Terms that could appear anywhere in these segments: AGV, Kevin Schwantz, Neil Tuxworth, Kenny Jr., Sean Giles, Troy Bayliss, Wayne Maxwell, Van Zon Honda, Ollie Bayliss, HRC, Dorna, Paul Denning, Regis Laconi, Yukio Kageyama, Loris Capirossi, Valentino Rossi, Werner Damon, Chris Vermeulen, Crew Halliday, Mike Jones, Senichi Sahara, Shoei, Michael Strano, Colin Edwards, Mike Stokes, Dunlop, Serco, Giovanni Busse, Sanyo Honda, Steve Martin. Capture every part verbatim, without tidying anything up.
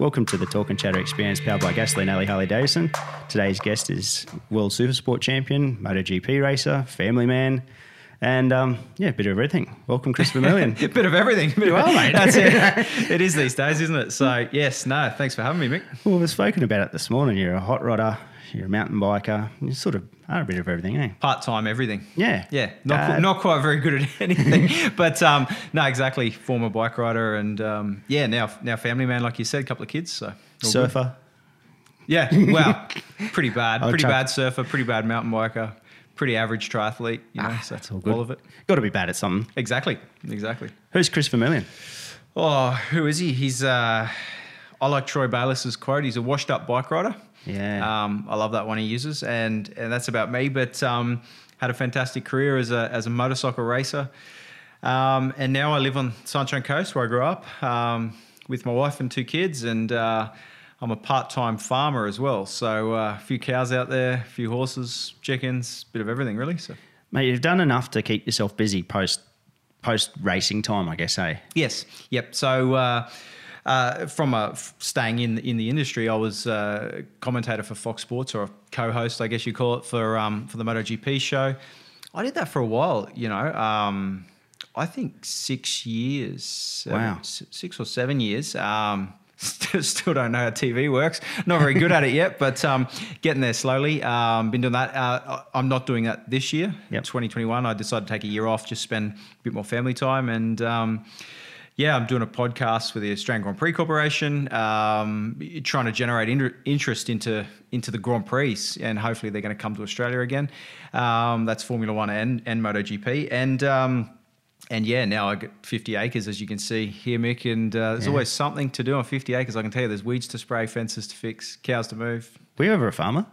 Welcome to the Talk and Chatter Experience powered by Gasoline Alley Harley-Davidson. Today's guest is World Supersport Champion, MotoGP racer, family man, and um, yeah, a bit of everything. Welcome, Chris Vermeulen. A bit of everything. Bit you of are, mate. That's it. It is these days, isn't it? So, yes, no, thanks for having me, Mick. Well, we've spoken about it this morning. You're a hot rodder, you're a mountain biker, you sort of are a bit of everything, eh? Part-time everything. Yeah. Yeah, not, uh, qu- not quite very good at anything. But, um, no, exactly, former bike rider and, um, yeah, now now family man, like you said, a couple of kids. So surfer. Good. Yeah, wow, pretty bad. I'll pretty try. bad surfer, pretty bad mountain biker, pretty average triathlete, you know, ah, so that's all good. All of it. Got to be bad at something. Exactly, exactly. Who's Chris Vermeulen? Oh, who is he? He's, uh, I like Troy Bayliss's quote, he's a washed-up bike rider. Yeah, um, I love that one he uses, and, and that's about me. But um, had a fantastic career as a as a motorcycle racer, um, and now I live on Sunshine Coast where I grew up um, with my wife and two kids, and uh, I'm a part-time farmer as well. So uh, a few cows out there, a few horses, chickens, a bit of everything really. So, mate, you've done enough to keep yourself busy post post racing time, I guess, eh? Yes. Yep. So. Uh, Uh, from a, f- staying in in the industry, I was a uh, commentator for Fox Sports, or a co-host, I guess you call it, for um, for the MotoGP show. I did that for a while, you know. Um, I think six years. Wow. Um, s- six or seven years. Um, st- still don't know how T V works. Not very good at it yet, but um, getting there slowly. Um, been doing that. Uh, I'm not doing that this year. Yep. twenty twenty-one, I decided to take a year off, just spend a bit more family time and... Um, Yeah, I'm doing a podcast with the Australian Grand Prix Corporation, um, trying to generate inter- interest into into the Grand Prix, and hopefully they're going to come to Australia again. Um, that's Formula One and, and MotoGP. And, um, and yeah, now I got fifty acres, as you can see here, Mick, and uh, there's yeah. always something to do on fifty acres. I can tell you there's weeds to spray, fences to fix, cows to move. Were you ever a farmer?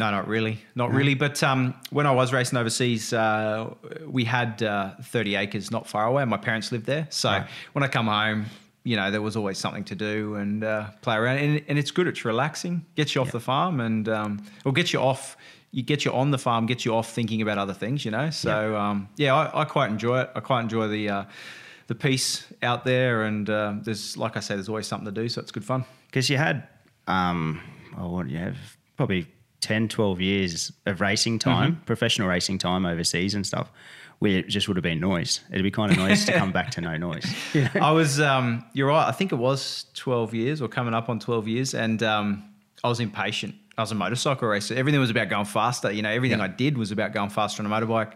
No, not really. Not really. But um, when I was racing overseas, uh, we had uh, thirty acres not far away. My parents lived there. So right. when I come home, you know, there was always something to do and uh, play around. And, and it's good. It's relaxing. Gets you off yep. the farm and um, or gets you off. You get you on the farm, gets you off thinking about other things, you know. So, yep. um, yeah, I, I quite enjoy it. I quite enjoy the uh, the peace out there. And uh, there's, like I say, there's always something to do. So it's good fun. Because you had, um, oh, what do you have? Probably... ten, twelve years of racing time, mm-hmm. professional racing time overseas and stuff, where it just would have been noise. It'd be kind of nice to come back to no noise. Yeah. I was, um, you're right, I think it was twelve years or coming up on twelve years, and um, I was impatient. I was a motorcycle racer. Everything was about going faster. You know, everything yeah. I did was about going faster on a motorbike.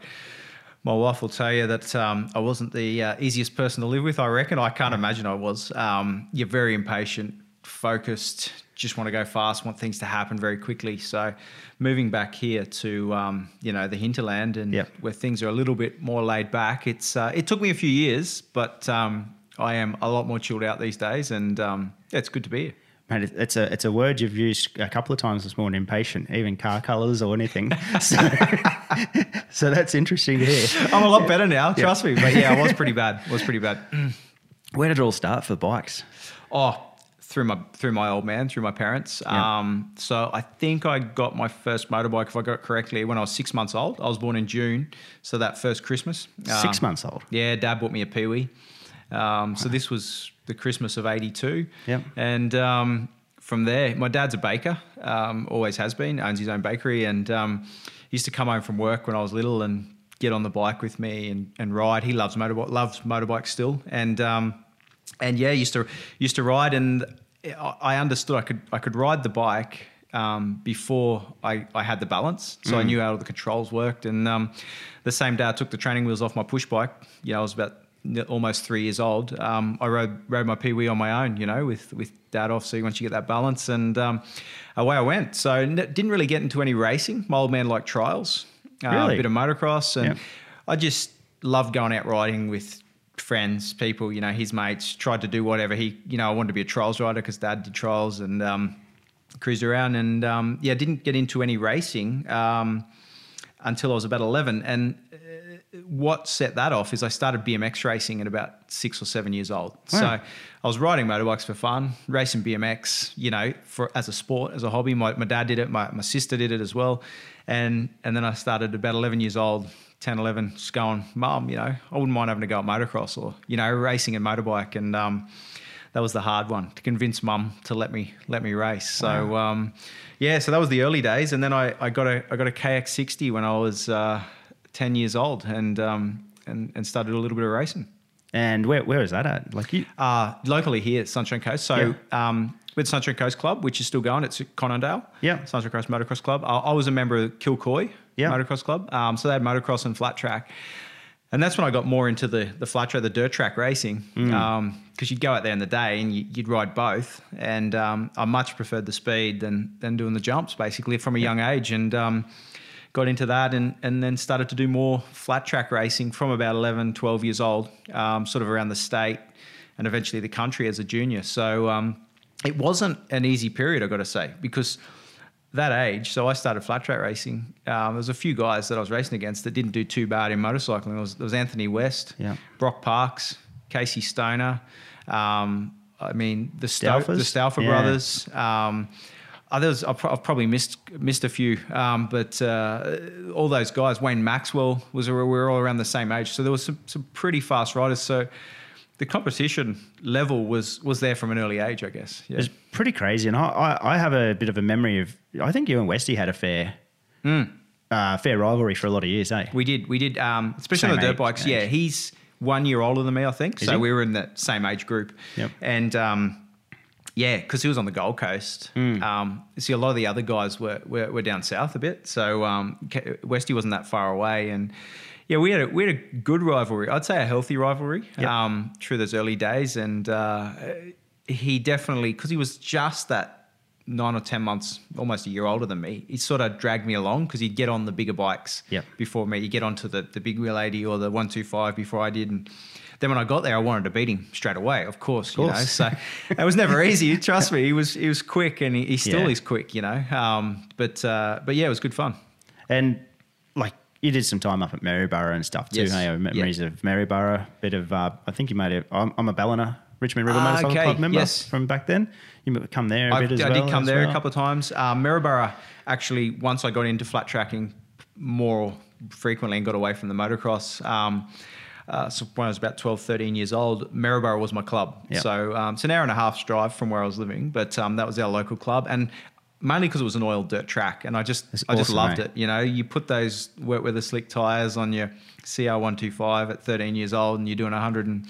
My wife will tell you that um, I wasn't the uh, easiest person to live with, I reckon. I can't imagine I was. Um, you're very impatient, focused, just want to go fast, want things to happen very quickly. So moving back here to, um, you know, the hinterland and yep. where things are a little bit more laid back, it's uh, it took me a few years, but um, I am a lot more chilled out these days, and um, yeah, it's good to be here. Mate, it's a it's a word you've used a couple of times this morning, impatient, even car colours or anything. So, so that's interesting to hear. I'm a lot better now, trust yep. me. But yeah, I was pretty bad, was pretty bad. Where did it all start for bikes? Oh, Through my through my old man, through my parents. Yeah. Um, so I think I got my first motorbike, if I got it correctly, when I was six months old. I was born in June, so that first Christmas. Um, six months old? Yeah, Dad bought me a Peewee. Um, wow. So this was the Christmas of eighty-two. Yep. And um, from there, my dad's a baker, um, always has been, owns his own bakery, and um, he used to come home from work when I was little and get on the bike with me and, and ride. He loves motorbike, loves motorbikes still. And um, and yeah, used to used to ride, and I understood I could I could ride the bike um, before I, I had the balance, so mm. I knew how the controls worked. And um, the same day I took the training wheels off my push bike, you know, I was about almost three years old. Um, I rode rode my Peewee on my own, you know, with with Dad off. So once you get that balance, and um, away I went. So n- didn't really get into any racing. My old man liked trials, uh, really? A bit of motocross, and yeah. I just loved going out riding with friends, people, you know, his mates, tried to do whatever he, you know, I wanted to be a trials rider because Dad did trials, and um, cruised around, and um, yeah, didn't get into any racing um, until I was about eleven. And uh, what set that off is I started B M X racing at about six or seven years old. Wow. So I was riding motorbikes for fun, racing B M X, you know, for as a sport, as a hobby. My, my dad did it, my, my sister did it as well. And, and then I started about eleven years old, ten, eleven, just going, Mum, you know, I wouldn't mind having to go at motocross or, you know, racing and motorbike. And um, that was the hard one, to convince mum to let me let me race. So wow. um, yeah, so that was the early days, and then I, I got a I got a K X sixty when I was uh, ten years old, and um and, and started a little bit of racing. And where where is that at? Like you uh, locally here at Sunshine Coast. So yeah. um. with Sunshine Coast Club, which is still going. It's Conondale. Yeah. Sunshine Coast Motocross Club. I, I was a member of Kilcoy yeah. Motocross Club. Um, so they had motocross and flat track. And that's when I got more into the the flat track, the dirt track racing. Mm. Um, because you'd go out there in the day and you, you'd ride both. And um, I much preferred the speed than than doing the jumps, basically, from a yeah. young age. And um, got into that and and then started to do more flat track racing from about eleven, twelve years old, um, sort of around the state and eventually the country as a junior. So... Um, it wasn't an easy period, I got to say, because that age, so I started flat track racing. Um, there was a few guys that I was racing against that didn't do too bad in motorcycling. There was, there was Anthony West, yeah. Brock Parks, Casey Stoner. Um, I mean, the Stouffer, the Stouffer yeah. brothers. Um, others, I've probably missed missed a few, um, but uh, all those guys. Wayne Maxwell was. We were all around the same age, so there was some some pretty fast riders. So. The competition level was was there from an early age, I guess. Yeah. It's pretty crazy, and I, I have a bit of a memory of. I think you and Westy had a fair, mm. uh, fair rivalry for a lot of years, eh? We did, we did, um, especially same on the age, dirt bikes. Yeah, age. He's one year older than me, I think. Is so he? We were in that same age group, yep. and um, yeah, because he was on the Gold Coast. Mm. Um, see, a lot of the other guys were were, were down south a bit, so um, Westy wasn't that far away, and. Yeah, we had a we had a good rivalry. I'd say a healthy rivalry yep. um, through those early days, and uh, he definitely, because he was just that nine or ten months, almost a year older than me. He sort of dragged me along because he'd get on the bigger bikes yep. before me. You get onto the the big wheel eighty or the one two five before I did, and then when I got there, I wanted to beat him straight away. Of course, of course. You know. So it was never easy. Trust me, he was he was quick, and he, he still yeah. is quick. You know, um, but uh, but yeah, it was good fun. And like. You did some time up at Maryborough and stuff too. Yes. Hey, memories yeah. of Maryborough. Bit of uh, I think you made it. I'm, I'm a Ballina, Richmond River uh, Motorcycle okay. Club member yes. from back then. You come there a I've, bit as I well. I did come there well. a couple of times. Uh, Maryborough actually, once I got into flat tracking more frequently and got away from the motocross. Um, uh, so when I was about twelve, thirteen years old, Maryborough was my club. Yep. So um, it's an hour and a half's drive from where I was living, but um, that was our local club and. Mainly because it was an oil dirt track, and I just That's I awesome, just loved mate. it. You know, you put those wet weather slick tires on your C R one twenty-five at thirteen years old, and you're doing one hundred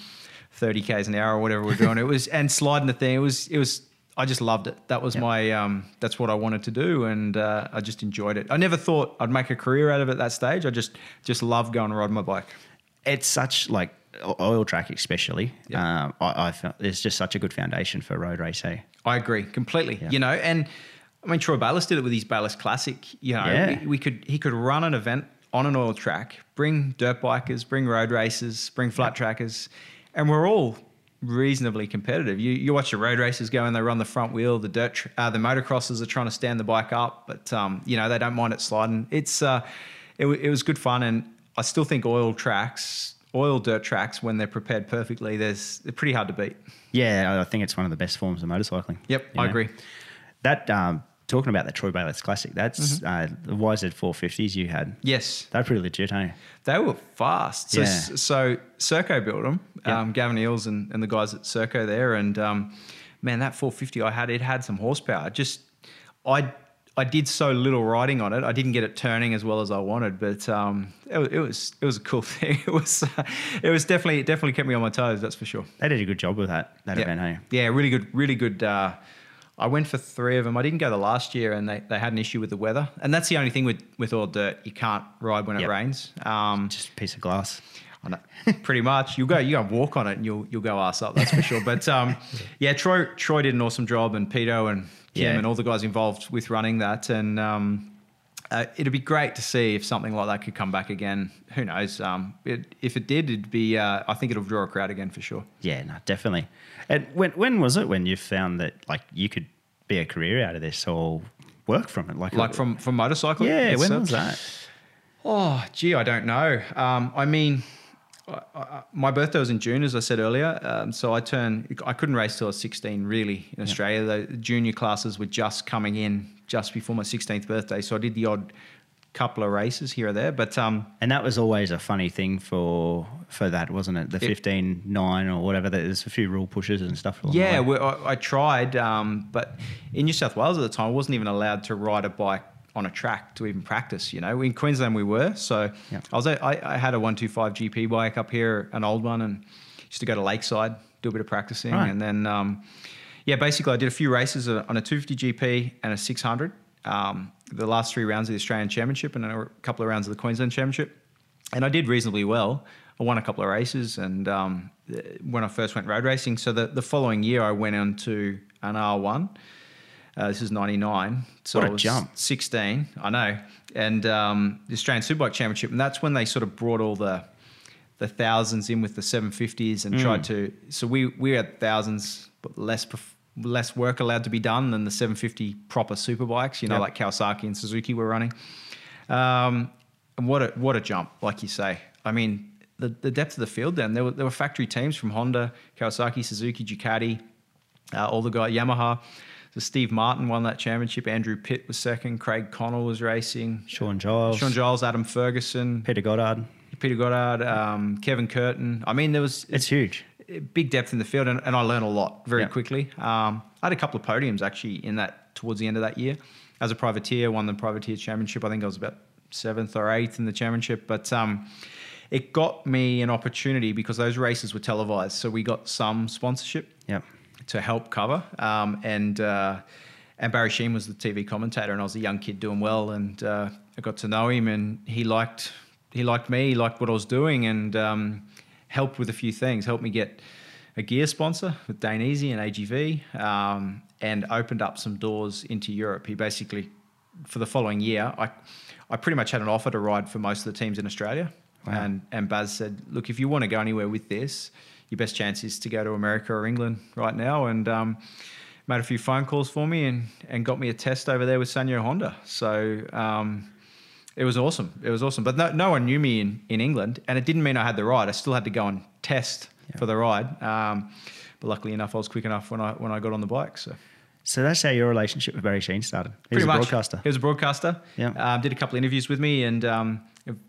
thirty k's an hour or whatever we're doing. It was and sliding the thing. It was it was. I just loved it. That was yep. my, um, that's what I wanted to do. And uh, I just enjoyed it. I never thought I'd make a career out of it at that stage. I just, just loved going and riding my bike. It's such like oil track especially. Yep. Um, I, I felt it's just such a good foundation for road race, hey? I agree completely, yeah. you know, and I mean, Troy Bayliss did it with his Bayliss Classic. You know, yeah. we, we could he could run an event on an oil track, bring dirt bikers, bring road racers, bring flat trackers, and we're all reasonably competitive. You you watch the road racers go and they run the front wheel. The dirt, tr uh, the motocrossers are trying to stand the bike up, but um, you know they don't mind it sliding. It's uh, it it was good fun, and I still think oil tracks. Oil dirt tracks, when they're prepared perfectly, there's they're pretty hard to beat. Yeah, I think it's one of the best forms of motorcycling. Yep, I know? agree. That um, talking about that Troy Bayliss Classic, that's mm-hmm. uh, the Y Z four fifties you had. Yes, they're pretty legit, eh? They were fast. So, yeah. so Serco built them, yep. um, Gavin Eels and, and the guys at Serco there, and um, man, that four fifty I had, it had some horsepower. Just I. I did so little riding on it. I didn't get it turning as well as I wanted, but um, it, it was it was a cool thing. It was uh, it was definitely it definitely kept me on my toes. That's for sure. They did a good job with that that yeah. event, hey? Yeah, really good, really good. Uh, I went for three of them. I didn't go the last year, and they, they had an issue with the weather. And that's the only thing with with all dirt, you can't ride when yep. it rains. Um, Just a piece of glass. On it. Pretty much, you'll go you go and walk on it, and you'll you'll go ass up. That's for sure. But um, yeah, Troy Troy did an awesome job, and Pito and. Kim yeah. and all the guys involved with running that, and um, uh, it'd be great to see if something like that could come back again. Who knows? Um, it, if it did, it'd be. Uh, I think it'll draw a crowd again for sure. Yeah, no, definitely. And when when was it when you found that like you could be a career out of this or work from it? Like like a, from from motorcycling? Yeah, when was that? Oh, gee, I don't know. Um, I mean. My birthday was in June, as I said earlier, um, so I turned. I couldn't race till I was sixteen, really, in Australia. Yeah. The junior classes were just coming in just before my sixteenth birthday, so I did the odd couple of races here or there. But um, and that was always a funny thing for for that, wasn't it? The fifteen nine or whatever. There's a few rule pushes and stuff. Yeah, well, I, I tried, um, but in New South Wales at the time, I wasn't even allowed to ride a bike on a track to even practice. You know, in Queensland we were. So yeah. I was I, I had a one twenty-five G P bike up here, an old one, and used to go to Lakeside, do a bit of practicing, right. and then um, yeah, basically I did a few races on a two fifty G P and a six hundred. Um, the last three rounds of the Australian Championship and a couple of rounds of the Queensland Championship. And I did reasonably well. I won a couple of races and um, when I first went road racing. So the, the following year I went on to an R one. Uh, this is ninety-nine. So what a I was jump. sixteen, I know. And um, the Australian Superbike Championship. And that's when they sort of brought all the the thousands in with the seven fifties and mm. tried to... So we, we had thousands, but less... Perf- less work allowed to be done than the seven fifty proper superbikes, you know, yep. like Kawasaki and Suzuki were running. Um, and what a, what a jump, like you say. I mean, the, the depth of the field then, there were, there were factory teams from Honda, Kawasaki, Suzuki, Ducati, uh, all the guys, Yamaha. So Steve Martin won that championship. Andrew Pitt was second. Craig Connell was racing. Sean Giles. Sean Giles, Adam Ferguson. Peter Goddard. Peter Goddard, um, Kevin Curtin. I mean, there was... It's, it's huge. Big depth in the field, and, and I learned a lot very yeah. quickly. Um, I had a couple of podiums actually in that towards the end of that year. As a privateer, won the privateer championship. I think I was about seventh or eighth in the championship, but um, it got me an opportunity because those races were televised, so we got some sponsorship yeah. to help cover. Um, and uh, and Barry Sheen was the T V commentator, and I was a young kid doing well, and uh, I got to know him, and he liked he liked me, he liked what I was doing, and. Um, helped with a few things, helped me get a gear sponsor with Dainese and A G V um, and opened up some doors into Europe. He basically, for the following year, I I pretty much had an offer to ride for most of the teams in Australia. Wow. And, and Baz said, look, if you want to go anywhere with this, your best chance is to go to America or England right now. And um, made a few phone calls for me and, and got me a test over there with Sanyo Honda. So... Um, It was awesome. It was awesome. But no, no one knew me in, in England, and it didn't mean I had the ride. I still had to go and test yeah. for the ride. Um, but luckily enough, I was quick enough when I when I got on the bike. So so that's how your relationship with Barry Sheen started. He Pretty was much. a broadcaster. He was a broadcaster. Yeah. Um, did a couple of interviews with me and um,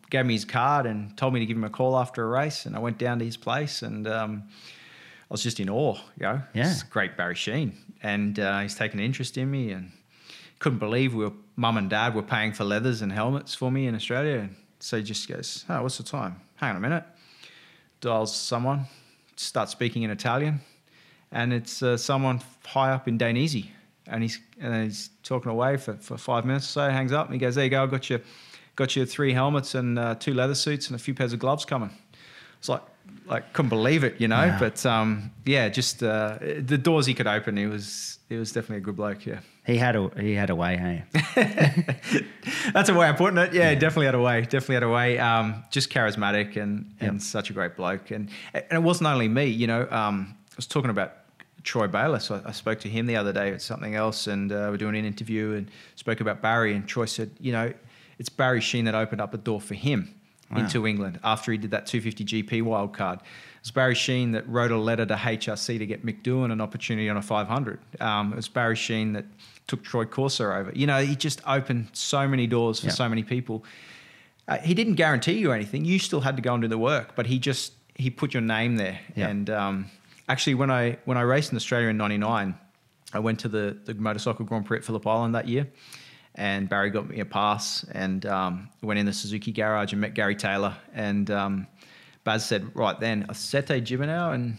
gave me his card and told me to give him a call after a race. And I went down to his place and um, I was just in awe. You know? Yeah. It's great Barry Sheen. And uh, he's taken an interest in me and couldn't believe we were... Mum and Dad were paying for leathers and helmets for me in Australia. And so he just goes, oh, what's the time? Hang on a minute. Dials someone, starts speaking in Italian, and it's uh, someone high up in Dainese. And he's and he's talking away for, for five minutes or so, hangs up, and he goes, there you go, I got you, got you three helmets and uh, two leather suits and a few pairs of gloves coming. It's like, like couldn't believe it, you know? Yeah. But, um, yeah, just uh, the doors he could open, he was he was definitely a good bloke, yeah. He had a he had a way, hey. That's a way I'm putting it. Yeah, yeah, definitely had a way. Definitely had a way. Um, just charismatic and, and yep. such a great bloke. And and it wasn't only me, you know. Um, I was talking about Troy Bayliss. I, I spoke to him the other day at something else, and uh, we're doing an interview and spoke about Barry. And Troy said, you know, it's Barry Sheen that opened up a door for him wow. into England after he did that two fifty G P wildcard. It was Barry Sheen that wrote a letter to H R C to get Mick Doohan an opportunity on a five hundred. Um, it was Barry Sheen that took Troy Corser over. You know, he just opened so many doors for yeah. so many people. Uh, he didn't guarantee you anything. You still had to go and do the work, but he just, he put your name there. Yeah. And um, actually when I when I raced in Australia in ninety-nine, I went to the, the Motorcycle Grand Prix at Phillip Island that year and Barry got me a pass and um, went in the Suzuki garage and met Gary Taylor. And um, Baz said, right then, Sete Gibernau and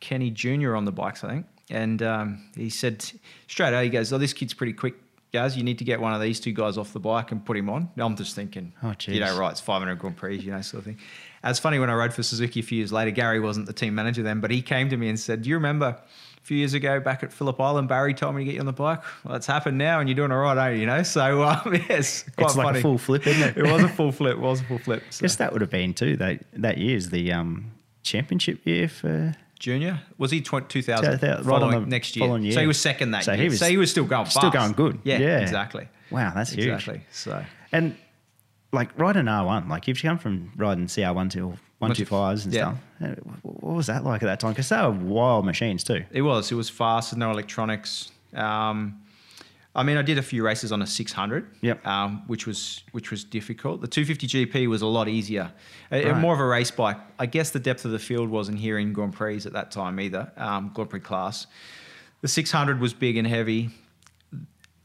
Kenny Junior on the bikes, I think. And um, he said straight out, he goes, oh, this kid's pretty quick, guys. You need to get one of these two guys off the bike and put him on. And I'm just thinking, oh, geez. You know, right, it's five hundred Grand Prix, you know, sort of thing. It's funny, when I rode for Suzuki a few years later, Gary wasn't the team manager then, but he came to me and said, do you remember a few years ago back at Phillip Island, Barry told me to get you on the bike? Well, it's happened now and you're doing all right, aren't you? You know, so um, yeah, it's quite it's funny. Like a full flip, isn't it? It was a full flip, it was a full flip. So. I guess that would have been too, that, that year's the um, championship year for... Junior? Was he two thousand? Right following on the, next year. Following year. So he was second that so year. He was, so he was still going fast. Still going good. Yeah, yeah. Exactly. Wow, that's exactly. huge. Exactly. So. And like riding R one, like if you come from riding C R one till one twenty-fives and yeah. stuff, what was that like at that time? Because they were wild machines too. It was. It was fast with no electronics. Um, I mean, I did a few races on a six hundred, yep. um, which was which was difficult. The two fifty G P was a lot easier, a, right. more of a race bike. I guess the depth of the field wasn't here in Grand Prix at that time either, um, Grand Prix class. The six hundred was big and heavy.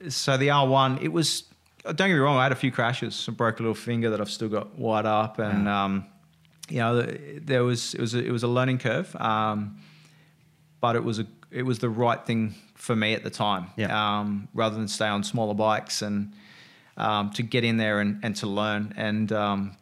So the R one, it was, don't get me wrong, I had a few crashes. I broke a little finger that I've still got wide up. And, yeah. um, you know, there was, it was a, it was a learning curve, um, but it was a, it was the right thing for me at the time, yeah. um, rather than stay on smaller bikes and um, to get in there and, and to learn. And um,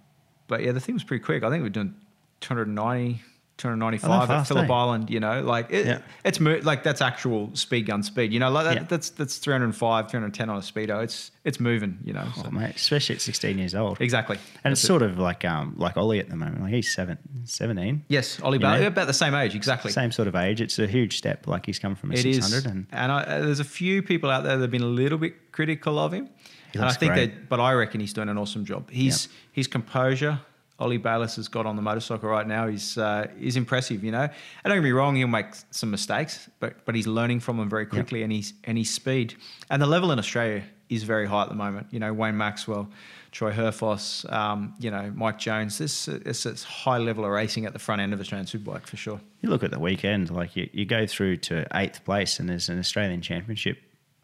but yeah, the thing was pretty quick. I think we were doing two ninety, two ninety-five oh, fast, at Phillip eh? Island. You know, like it, yeah. it's like that's actual speed gun speed. You know, like that, yeah. that's that's three oh five, three ten on a speedo. It's it's moving. You know, oh, so. Mate, especially at sixteen years old. Exactly, and that's it's it. sort of like um like Ollie at the moment. Like he's seven, seventeen. Yes, Ollie Bayliss, about the same age, exactly. Same sort of age. It's a huge step. Like he's come from a six hundred, and and I, there's a few people out there that've been a little bit critical of him. He looks and I think that, but I reckon he's doing an awesome job. He's yep. his composure. Ollie Bayliss has got on the motorcycle right now. He's uh, is impressive, you know. And don't get me wrong, he'll make some mistakes, but but he's learning from them very quickly, yeah. and he's and his speed and the level in Australia is very high at the moment. You know, Wayne Maxwell, Troy Herfoss, um, you know, Mike Jones. This it's, it's high level of racing at the front end of Australian Superbike for sure. You look at the weekend, like you, you go through to eighth place, and there's an Australian Championship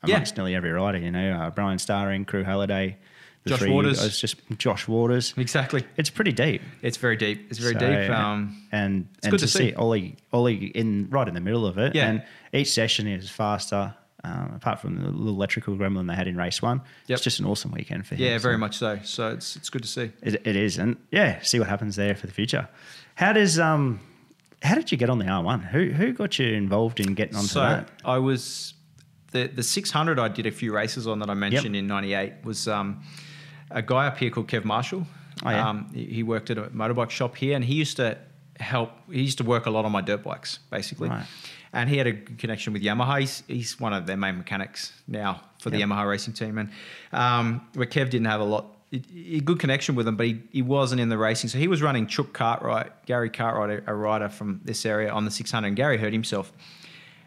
amongst yeah. nearly every rider. You know, uh, Brian Starring, Crew Halliday. Josh three, Waters. It's just Josh Waters. Exactly. It's pretty deep. It's very deep. It's very so, deep. Um, and it's and good to see Ollie Ollie in right in the middle of it. Yeah. And each session is faster, um, apart from the little electrical gremlin they had in race one. Yep. It's just an awesome weekend for him. Yeah, very so. much so. So it's it's good to see. It, it is. And yeah, see what happens there for the future. How does um how did you get on the R one? Who who got you involved in getting onto so that? I was the the six hundred I did a few races on that I mentioned yep. in ninety-eight was um a guy up here called Kev Marshall. Oh, yeah. um, he worked at a motorbike shop here, and he used to help. He used to work a lot on my dirt bikes, basically. Right. And he had a connection with Yamaha. He's, he's one of their main mechanics now for yep. the Yamaha racing team. And um, where Kev didn't have a lot, he, he good connection with them, but he, he wasn't in the racing. So he was running Chuck Cartwright, Gary Cartwright, a, a rider from this area on the six hundred. And Gary hurt himself,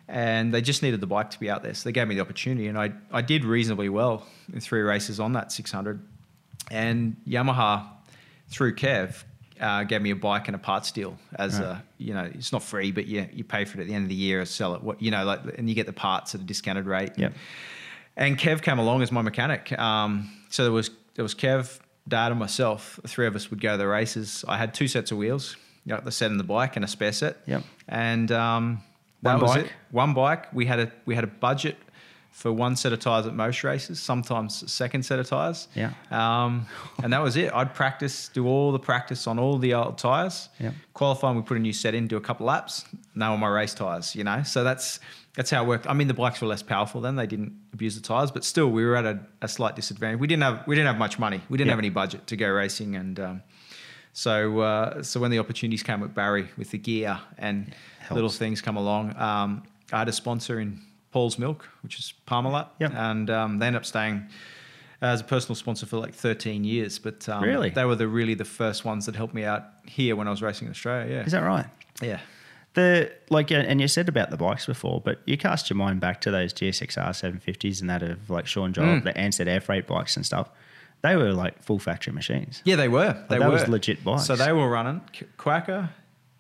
and they just needed the bike to be out there. So they gave me the opportunity, and I I did reasonably well in three races on that six hundred. And Yamaha, through Kev, uh, gave me a bike and a parts deal as right. a, you know, it's not free, but you, you pay for it at the end of the year or sell it, you know, like, and you get the parts at a discounted rate. Yep. And Kev came along as my mechanic. Um, so there was there was Kev, Dad and myself, the three of us would go to the races. I had two sets of wheels, you know, the set and the bike and a spare set. Yep. And um, that was it. One bike. We had a we had a budget for one set of tyres at most races, sometimes a second set of tyres. Yeah. Um, and that was it. I'd practice, do all the practice on all the old tyres. Yeah. Qualifying, we put a new set in, do a couple laps, and they were my race tyres, you know. So that's that's how it worked. I mean, the bikes were less powerful then. They didn't abuse the tyres, but still we were at a, a slight disadvantage. We didn't have we didn't have much money. We didn't yeah. have any budget to go racing. And um, so uh, so when the opportunities came with Barry, with the gear and little things come along, um, I had a sponsor in Paul's Milk, which is Parmalat, yep. and um, they ended up staying as a personal sponsor for like thirteen years. But um, really? they were the really the first ones that helped me out here when I was racing in Australia. Yeah, is that right? Yeah. The like, and you said about the bikes before, but you cast your mind back to those G S X R seven fifties and that of like Sean Giles, mm. the Ansett Air Freight bikes and stuff. They were like full factory machines. Yeah, they were. Like they that were. was legit bikes. So they were running Quacker.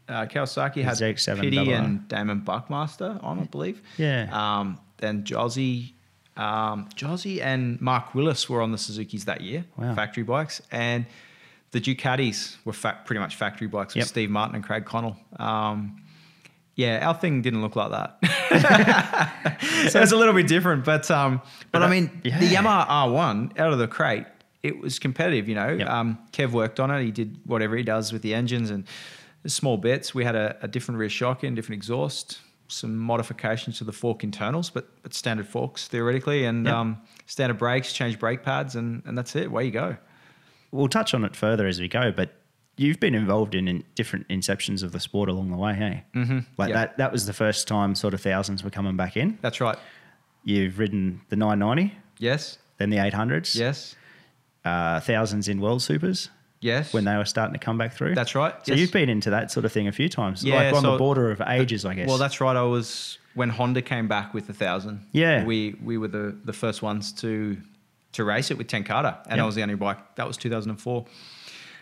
Uh, Kawasaki had Pitty and Damon Buckmaster on, I believe. Yeah. Um, then Jozzy, um, Jozzy and Mark Willis were on the Suzukis that year, wow. factory bikes. And the Ducatis were fa- pretty much factory bikes yep. with Steve Martin and Craig Connell. Um, yeah, our thing didn't look like that. So it's a little bit different. But, um, but, but I mean, yeah. the Yamaha R one out of the crate, it was competitive, you know. Yep. Um, Kev worked on it. He did whatever he does with the engines and small bits. We had a, a different rear shock in, different exhaust, some modifications to the fork internals, but, but standard forks theoretically, and yep. um, standard brakes, change brake pads, and, and that's it. Away you go. We'll touch on it further as we go, but you've been involved in, in different inceptions of the sport along the way, hey? Mm-hmm. Like yep. that that was the first time sort of thousands were coming back in. That's right. You've ridden the nine ninety. Yes. Then the eight hundreds. Yes. Uh, thousands in World Supers. Yes. When they were starting to come back through. That's right. So yes. you've been into that sort of thing a few times. Yeah, like on so the border of ages, I guess. Well, that's right. I was when Honda came back with the thousand, yeah, we we were the the first ones to to race it with Ten Kate, and yep. I was the only bike. That was two thousand four.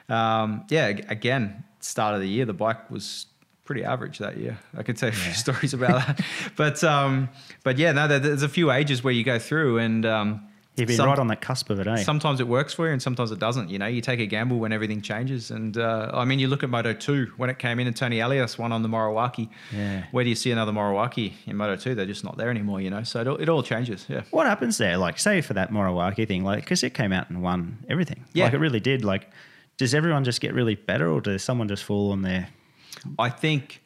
Um, yeah, again, start of the year, the bike was pretty average that year. I could tell you yeah. a few stories about that. But um, but yeah, no, there's a few ages where you go through and um, you've been some, right on the cusp of it, eh? Sometimes it works for you and sometimes it doesn't. You know, you take a gamble when everything changes. And uh, I mean, you look at Moto two when it came in and Tony Elias won on the Moriwaki. Yeah. Where do you see another Moriwaki in Moto two? They're just not there anymore, you know. So it all, it all changes. Yeah. What happens there? Like, say for that Moriwaki thing, like because it came out and won everything. Yeah. Like it really did. Like, does everyone just get really better, or does someone just fall on their? I think,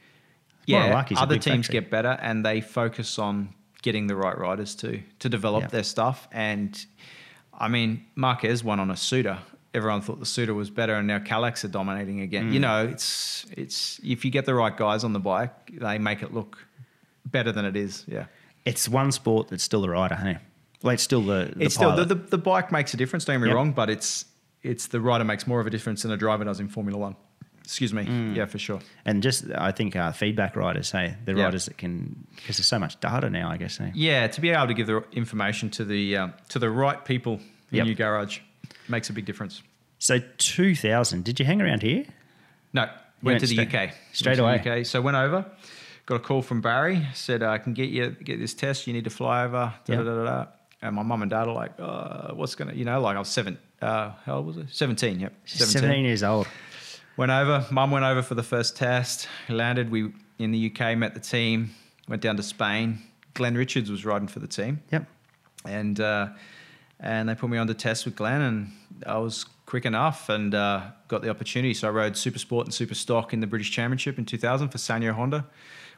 yeah, other teams get better and they focus on getting the right riders to to develop yeah. their stuff. And, I mean, Marquez won on a Suda. Everyone thought the Suda was better, and now Calax are dominating again. Mm. You know, it's it's if you get the right guys on the bike, they make it look better than it is, yeah. It's one sport that's still the rider, hey? Like, it's still the, the it's pilot. Still, the, the, the bike makes a difference, don't get me yep. wrong, but it's it's the rider makes more of a difference than a driver does in Formula One. Excuse me. Mm. Yeah, for sure. And just, I think, uh, feedback riders, hey, the yeah. riders that can, because there's so much data now, I guess. Hey? Yeah, to be able to give the information to the um, to the right people in yep. your garage makes a big difference. So two thousand, did you hang around here? No, went, went to the straight, U K. Straight away. U K. So went over, got a call from Barry, said, I can get you get this test, you need to fly over, da, yep. da, da, da. And my mum and dad are like, oh, what's going to, you know, like I was seven, uh, how old was I? seventeen, yep. seventeen. seventeen years old. Went over, mum went over for the first test, landed, we in the U K, met the team, went down to Spain. Glenn Richards was riding for the team. Yep. And uh, and they put me on to test with Glenn, and I was quick enough and uh, got the opportunity. So I rode Super Sport and Super Stock in the British Championship in two thousand for Sanyo Honda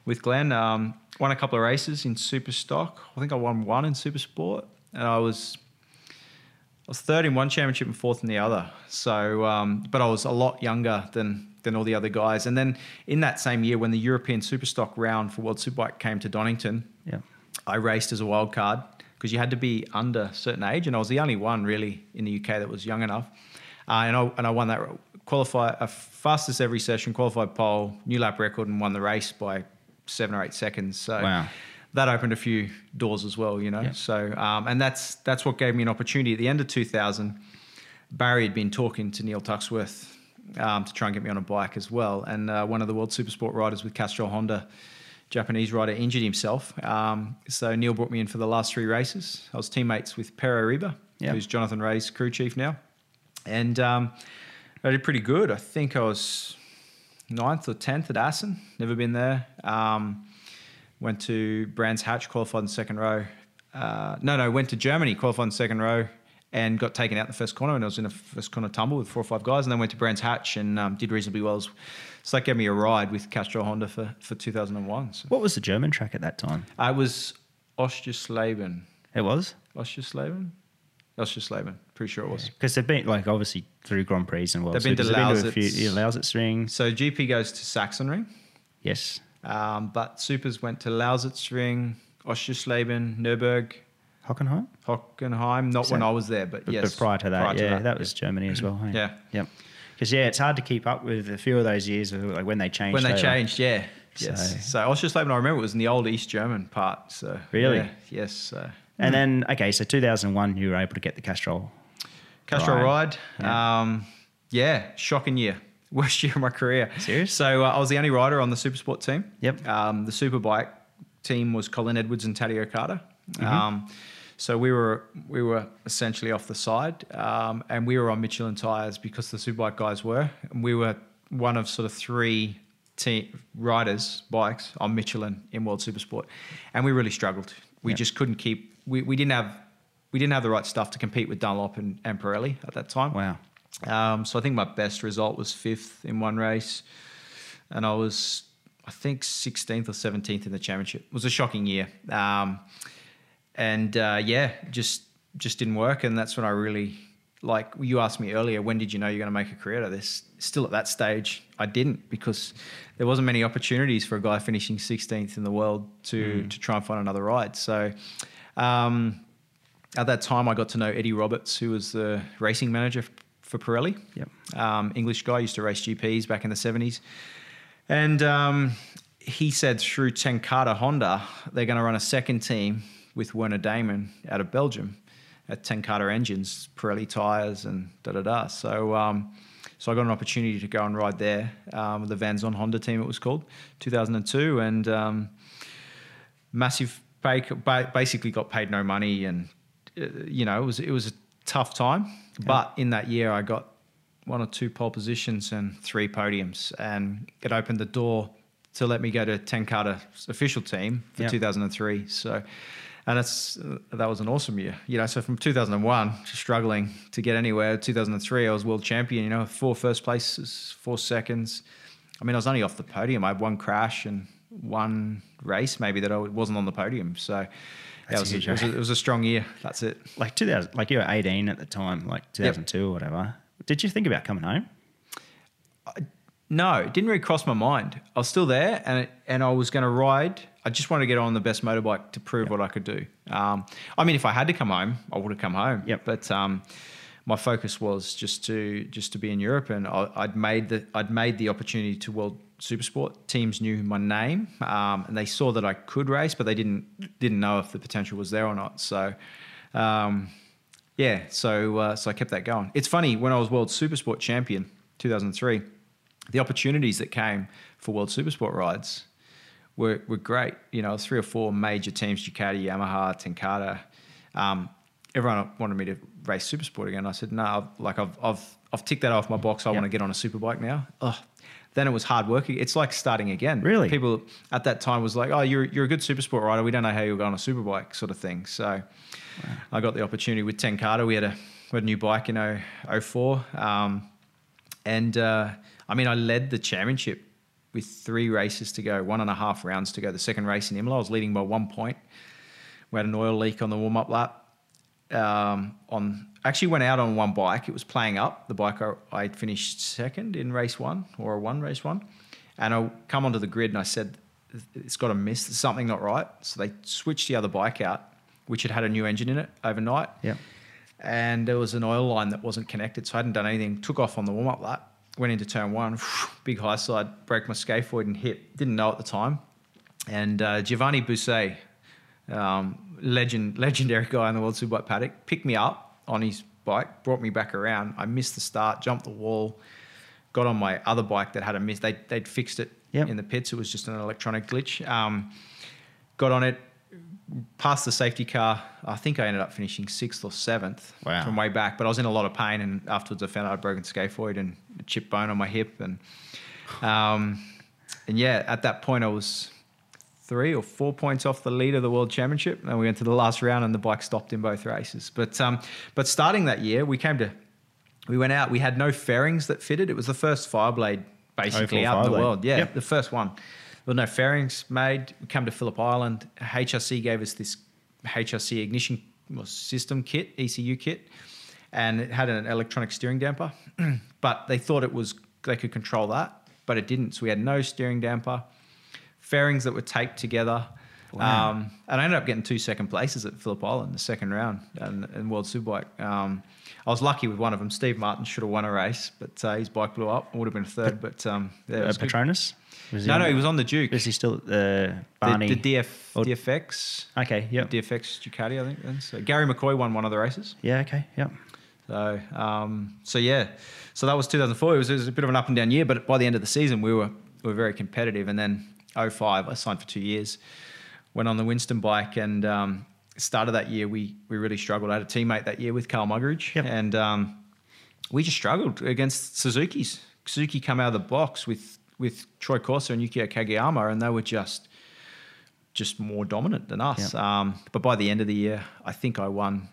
with Glenn. Um, won a couple of races in Super Stock. I think I won one in Super Sport, and I was... I was third in one championship and fourth in the other. So, um, but I was a lot younger than than all the other guys. And then in that same year, when the European Superstock round for World Superbike came to Donington, yeah. I raced as a wild card because you had to be under a certain age, and I was the only one really in the U K that was young enough. Uh, and I and I won that qualify uh, fastest every session, qualified pole, new lap record, and won the race by seven or eight seconds. So. Wow. That opened a few doors as well, you know. Yeah. So, um, and that's that's what gave me an opportunity. At the end of two thousand, Barry had been talking to Neil Tuxworth um, to try and get me on a bike as well. And uh, one of the World Supersport riders with Castrol Honda, Japanese rider, injured himself. Um, so Neil brought me in for the last three races. I was teammates with Pero Reba, yeah. who's Jonathan Ray's crew chief now. And um, I did pretty good. I think I was ninth or tenth at Assen. Never been there. Um Went to Brands Hatch, qualified in second row. Uh, no, no, went to Germany, qualified in second row, and got taken out in the first corner. And I was in a first corner tumble with four or five guys, and then went to Brands Hatch and um, did reasonably well. So that gave me a ride with Castrol Honda for, for two thousand one. So. What was the German track at that time? Uh, it was Oschersleben. It was? Oschersleben? Oschersleben, pretty sure it was. Because yeah. they've been, like, obviously through Grand Prix and World Superbikes. They've been to Lausitzring. Lausitz ring. So G P goes to Sachsenring. Yes. Um, but supers went to Lausitzring, Oschersleben, Nürburg. Hockenheim? Hockenheim, not when I was there, but, but yes. But prior to that, prior yeah, to that, that was yeah. Germany as well. Hey? Yeah. Yep. Because, yeah, it's hard to keep up with a few of those years of, like, when they changed. When they over. changed, yeah. So. Yes. So Oschersleben, I remember, it was in the old East German part. So Really? Yeah, yes. So. And mm. then, okay, so two thousand one, you were able to get the Castrol Castrol ride. ride. Yeah. Um, yeah, shocking year. Worst year of my career. Serious? So uh, I was the only rider on the Supersport team. Yep. Um, the Superbike team was Colin Edwards and Taddy Okada. Mm-hmm. Um, so we were we were essentially off the side, um, and we were on Michelin tyres because the Superbike guys were. And we were one of sort of three team riders bikes on Michelin in World Supersport, and we really struggled. We yep. just couldn't keep. We, we didn't have we didn't have the right stuff to compete with Dunlop and, and Pirelli at that time. Wow. Um, so I think my best result was fifth in one race, and I was, I think, sixteenth or seventeenth in the championship. It was a shocking year. Um, and, uh, yeah, just just didn't work, and that's when I really, like you asked me earlier, when did you know you were going to make a career out of this? Still at that stage, I didn't, because there wasn't many opportunities for a guy finishing sixteenth in the world to, mm. to try and find another ride. So... Um, at that time, I got to know Eddie Roberts, who was the racing manager for Pirelli, yep. um, English guy, used to race G Ps back in the seventies. And um, he said through Ten Kate Honda, they're going to run a second team with Werner Damon out of Belgium at Ten Kate engines, Pirelli tyres and da-da-da. So um, so I got an opportunity to go and ride there um, with the Van Zon Honda team, it was called, two thousand two. And um, massive pay, basically got paid no money. And, uh, you know, it was, it was a tough time. Okay. But in that year, I got one or two pole positions and three podiums. And it opened the door to let me go to Ten Kate's official team for yep. two thousand three. So... And it's, uh, that was an awesome year. You know, so from two thousand one, just struggling to get anywhere. two thousand three, I was world champion, you know, four first places, four seconds. I mean, I was only off the podium. I had one crash and one race maybe that I wasn't on the podium. So that was a, it, was a, it was a strong year. That's it. Like two thousand, like you were eighteen at the time, like two thousand two yep. or whatever. Did you think about coming home? I, no, it didn't really cross my mind. I was still there and it, and I was going to ride... I just wanted to get on the best motorbike to prove yep. what I could do. Um, I mean, if I had to come home, I would have come home. Yep. But um, my focus was just to just to be in Europe, and I, I'd made the I'd made the opportunity to World Supersport. Teams knew my name, um, and they saw that I could race, but they didn't didn't know if the potential was there or not. So, um, yeah, so uh, so I kept that going. It's funny, when I was World Supersport champion two thousand three, the opportunities that came for World Supersport rides were were great. You know, three or four major teams, Ducati, Yamaha, Ten Kate. Um, everyone wanted me to race Supersport again. I said, no, nah, like I've, I've, I've ticked that off my box. I yep. want to get on a superbike now. Oh, then it was hard work. It's like starting again. Really? People at that time was like, oh, you're, you're a good Supersport rider. We don't know how you'll go on a superbike sort of thing. So wow. I got the opportunity with Ten Kate. We had a, we had a new bike in oh four. Um, and uh, I mean, I led the championship with three races to go, one and a half rounds to go. The second race in Imola, I was leading by one point. We had an oil leak on the warm-up lap. Um, on actually went out on one bike. It was playing up. The bike I, I finished second in race one, or a one race one. And I come onto the grid and I said, it's got a miss. There's something not right. So they switched the other bike out, which had had a new engine in it overnight. Yeah. And there was an oil line that wasn't connected. So I hadn't done anything. Took off on the warm-up lap. Went into turn one, big high side, broke my scaphoid and hip. Didn't know at the time. And uh, Giovanni Busse, um, legend, legendary guy in the World Superbike paddock, picked me up on his bike, brought me back around. I missed the start, jumped the wall, got on my other bike that had a miss. They, they'd fixed it yep. in the pits. It was just an electronic glitch. Um, got on it, passed the safety car. I think I ended up finishing sixth or seventh wow. from way back. But I was in a lot of pain, and afterwards I found out I'd broken scaphoid and a chip bone on my hip, and um and yeah, at that point I was three or four points off the lead of the world championship, and we went to the last round and the bike stopped in both races. But um but starting that year, we came to we went out, we had no fairings that fitted. It was the first Fireblade basically out in the world. Yeah, yep. the first one. There were no fairings made. We come to Phillip Island. H R C gave us this H R C ignition system kit, E C U kit, and it had an electronic steering damper, but they thought it was, they could control that, but it didn't. So we had no steering damper, fairings that were taped together. Wow. Um, and I ended up getting two second places at Phillip Island, the second round and, and World Superbike. Um, I was lucky with one of them. Steve Martin should have won a race, but uh, his bike blew up. I would have been third, but um, yeah, uh, Patronus? Was no, no, he was on the Duke. Is he still at the Barney? The, the D F, D F X. Okay, yeah. D F X Ducati, I think. Then. So Gary McCoy won one of the races. Yeah, okay, yeah. So, um, so yeah, so that was two thousand four. It was, it was a bit of an up and down year, but by the end of the season, we were we were very competitive. And then oh five, I signed for two years, went on the Winston bike, and um, started that year. We we really struggled. I had a teammate that year with Carl Muggeridge, yep. and um, we just struggled against Suzuki's. Suzuki come out of the box with with Troy Corser and Yukio Kageyama, and they were just just more dominant than us. Yep. Um, but by the end of the year, I think I won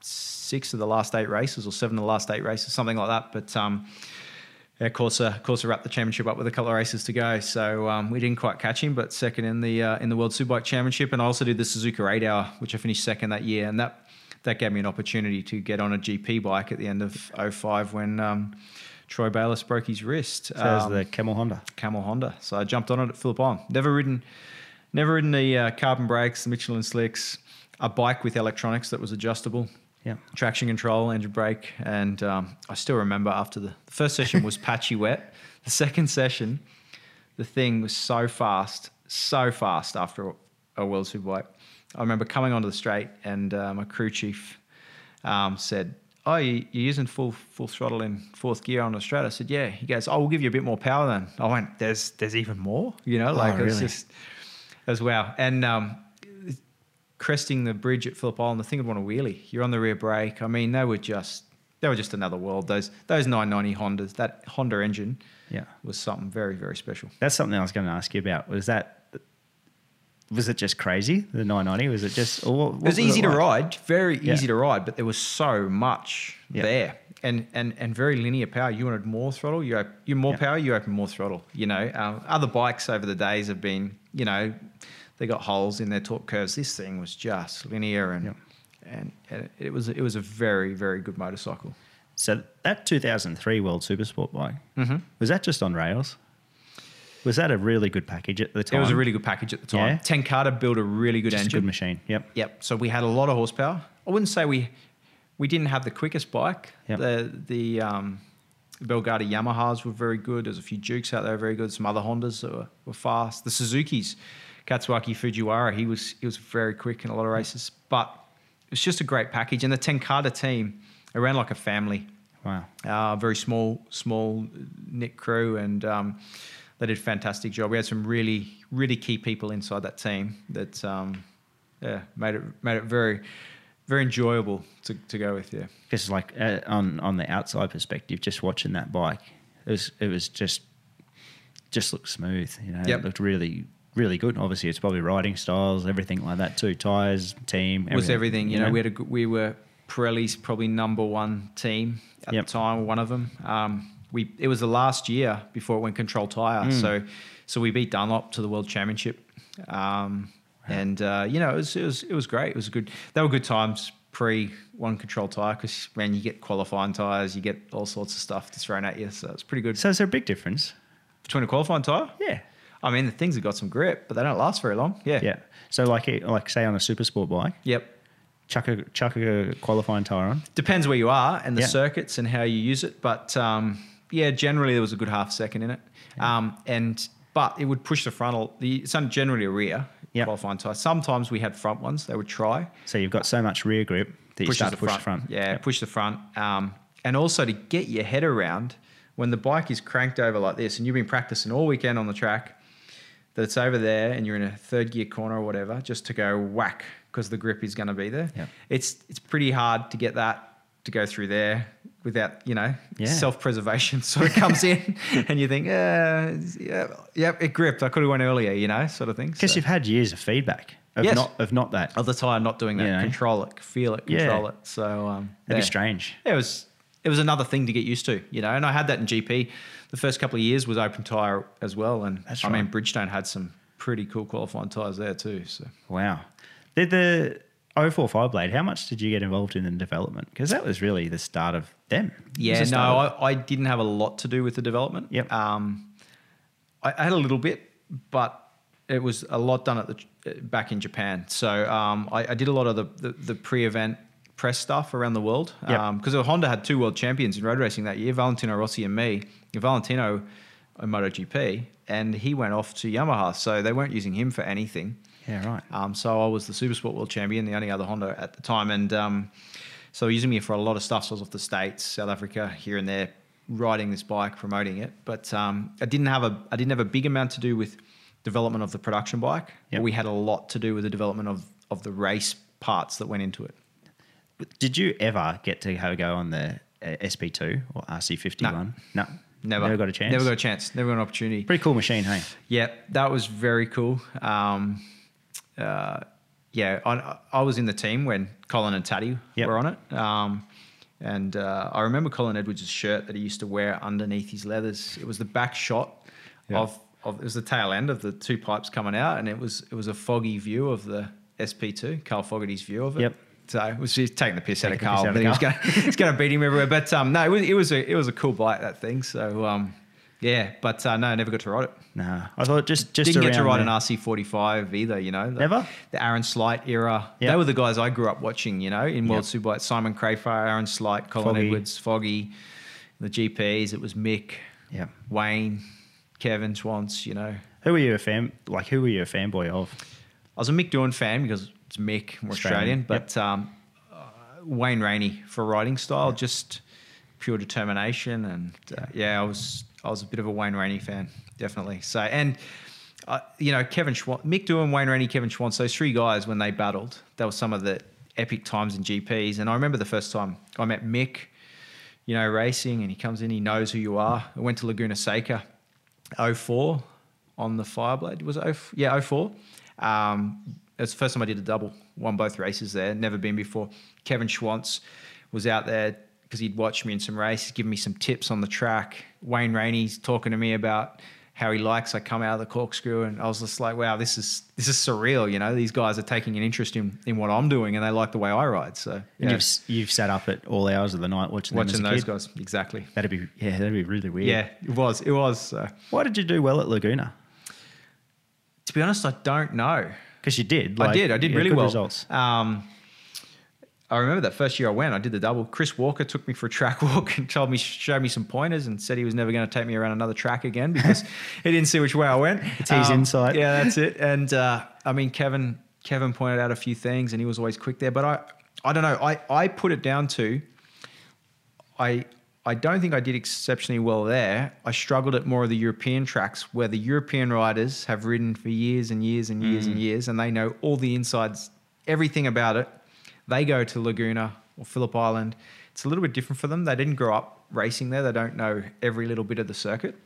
six of the last eight races or seven of the last eight races, something like that. But um, yeah, Corsa, Corsa wrapped the championship up with a couple of races to go. So um, we didn't quite catch him, but second in the uh, in the World Superbike Championship. And I also did the Suzuka eight hour, which I finished second that year. And that, that gave me an opportunity to get on a G P bike at the end of oh five when um, Troy Bayliss broke his wrist. So um, it was the Camel Honda. Camel Honda. So I jumped on it at Phillip Island. Never ridden, never ridden the uh, carbon brakes, the Michelin slicks, a bike with electronics that was adjustable. Yeah, traction control, engine brake, and um, I still remember after the, the first session was patchy wet. The second session, the thing was so fast, so fast after a World Superbike. I remember coming onto the straight and uh, my crew chief um, said, oh, you're using full full throttle in fourth gear on the straight? I said, yeah. He goes, oh, we'll give you a bit more power then. I went, there's there's even more? You know, like oh, really? It was just, it was wow. And um, cresting the bridge at Phillip Island, the thing would want a wheelie. You're on the rear brake. I mean, they were just, they were just another world. Those those nine ninety Hondas, that Honda engine yeah. was something very, very special. That's something I was going to ask you about. Was that... Was it just crazy, the nine ninety? Was it just... Or what, what it was, was easy it like? to ride, very yeah. easy to ride, but there was so much yeah. there and, and and very linear power. You wanted more throttle, you open, you more yeah. power, you open more throttle, you know. Um, other bikes over the days have been, you know, they got holes in their torque curves. This thing was just linear and, yeah. and, and it was it was a very, very good motorcycle. So that two thousand three World Supersport bike, mm-hmm. was that just on rails? Was that a really good package at the time? It was a really good package at the time. Yeah. Ten Kate built a really good Just engine. Just a good machine, yep. Yep, so we had a lot of horsepower. I wouldn't say we we didn't have the quickest bike. Yep. The the um, Belgata Yamahas were very good. There's a few Dukes out there very good. Some other Hondas that were, were fast. The Suzukis, Katsuaki Fujiwara, he was, he was very quick in a lot of races. But it was just a great package. And the Ten Kate team, it ran like a family. Wow. Uh, very small, small knit crew and... Um, They did a fantastic job. We had some really, really key people inside that team that um, yeah, made it made it very, very enjoyable to, to go with. Yeah, because like uh, on on the outside perspective, just watching that bike, it was it was just just looked smooth. You know, yep. It looked really, really good. Obviously, it's probably riding styles, everything like that too. Tires, team, everything. It was everything. You know, know, we had a, we were Pirelli's probably number one team at yep. the time, one of them. Um, We, it was the last year before it went control tyre. Mm. So so we beat Dunlop to the World Championship. Um, wow. And, uh, you know, it was, it was it was great. It was a good – they were good times pre-one control tyre because, man, you get qualifying tyres, you get all sorts of stuff thrown at you. So it's pretty good. So is there a big difference? Between a qualifying tyre? Yeah. I mean, the things have got some grip, but they don't last very long. Yeah. Yeah. So like, like say, on a super sport bike? Yep. Chuck a, chuck a qualifying tyre on? Depends where you are and the yeah. circuits and how you use it, but um, – yeah, generally there was a good half second in it, yeah. um, and but it would push the frontal. The it's generally a rear yep. qualifying tyre. Sometimes we had front ones. They would try. So you've got so much rear grip that you start to push the front. Yeah, yep. push the front, um, and also to get your head around when the bike is cranked over like this, and you've been practicing all weekend on the track, that it's over there, and you're in a third gear corner or whatever, just to go whack because the grip is going to be there. Yep. It's it's pretty hard to get that to go through there without, you know, yeah. self-preservation sort of comes in and you think, uh, yeah, yeah, it gripped. I could have went earlier, you know, sort of thing. Because so. You've had years of feedback of, yes. not, of not that. Of the tyre not doing that. You know? Control it, feel it, control yeah. it. So um, That'd yeah. be strange. It was it was another thing to get used to, you know, and I had that in G P. The first couple of years was open tyre as well. And That's I right. mean, Bridgestone had some pretty cool qualifying tyres there too. So Wow. They're the... oh four five Blade, how much did you get involved in the development? Because that was really the start of them. Yeah, the no, I, I didn't have a lot to do with the development. Yep. Um, I, I had a little bit, but it was a lot done at the back in Japan. So um, I, I did a lot of the, the, the pre-event press stuff around the world. Yep. Um, because Honda had two world champions in road racing that year, Valentino Rossi and me. Valentino in MotoGP, and he went off to Yamaha, so they weren't using him for anything. Yeah, right. Um, so I was the Supersport World Champion, the only other Honda at the time. And um, so using me for a lot of stuff. So I was off the States, South Africa, here and there, riding this bike, promoting it. But um, I didn't have a I didn't have a big amount to do with development of the production bike. Yep. We had a lot to do with the development of, of the race parts that went into it. Did you ever get to have a go on the uh, S P two or R C fifty-one? No. No. Never. Never got a chance? Never got a chance. Never got an opportunity. Pretty cool machine, hey? Yeah, that was very cool. Um Uh, yeah, I, I was in the team when Colin and Taddy yep. were on it. Um, and uh, I remember Colin Edwards' shirt that he used to wear underneath his leathers. It was the back shot yep. of, of, it was the tail end of the two pipes coming out, and it was it was a foggy view of the S P two, Carl Fogarty's view of it. Yep. So it was just taking the piss taking out of Carl. Out of Carl. He was gonna, he's going to beat him everywhere. But um, no, it was, it was a it was a cool bike, that thing. So um, yeah, but uh, no, I never got to ride it. No, I thought just just didn't get to ride an R C forty-five either. You know, the, never the Aaron Slight era. Yep. They were the guys I grew up watching. You know, in World yep. Superbike, Simon Crayfar, Aaron Slight, Colin Foggy. Edwards, Foggy, the G Ps. It was Mick, yeah, Wayne, Kevin Schwantz, you know. Who were you a fan? Like, who were you a fanboy of? I was a Mick Doohan fan because it's Mick, we're Australian, Australian but yep. um, uh, Wayne Rainey for riding style, yeah. just pure determination, and uh, yeah, I was I was a bit of a Wayne Rainey fan, definitely. So and. Uh, you know, Kevin Schwantz, Mick Doohan, Wayne Rainey, Kevin Schwantz, those three guys, when they battled, that was some of the epic times in G Ps. And I remember the first time I met Mick, you know, racing, and he comes in, he knows who you are. I went to Laguna Seca, oh four on the Fireblade. Was it oh four? Yeah, oh four. Um, it was the first time I did a double, won both races there, never been before. Kevin Schwantz was out there because he'd watched me in some races, giving me some tips on the track. Wayne Rainey's talking to me about how he likes I come out of the corkscrew, and I was just like, wow, this is this is surreal, you know. These guys are taking an interest in, in what I'm doing, and they like the way I ride. So yeah. you've you've sat up at all hours of the night watching watching them as those a kid. guys, exactly. That'd be yeah, that'd be really weird. Yeah, it was it was. So. Why did you do well at Laguna? To be honest, I don't know. Because you did. Like, I did. I did yeah, really good well. Results. Um, I remember that first year I went, I did the double. Chris Walker took me for a track walk and told me, showed me some pointers, and said he was never going to take me around another track again because he didn't see which way I went. It's um, his insight. Yeah, that's it. And uh, I mean, Kevin Kevin pointed out a few things, and he was always quick there. But I, I don't know. I, I put it down to I I don't think I did exceptionally well there. I struggled at more of the European tracks where the European riders have ridden for years and years and years mm. and years, and they know all the insides, everything about it. They go to Laguna or Phillip Island. It's a little bit different for them. They didn't grow up racing there. They don't know every little bit of the circuit.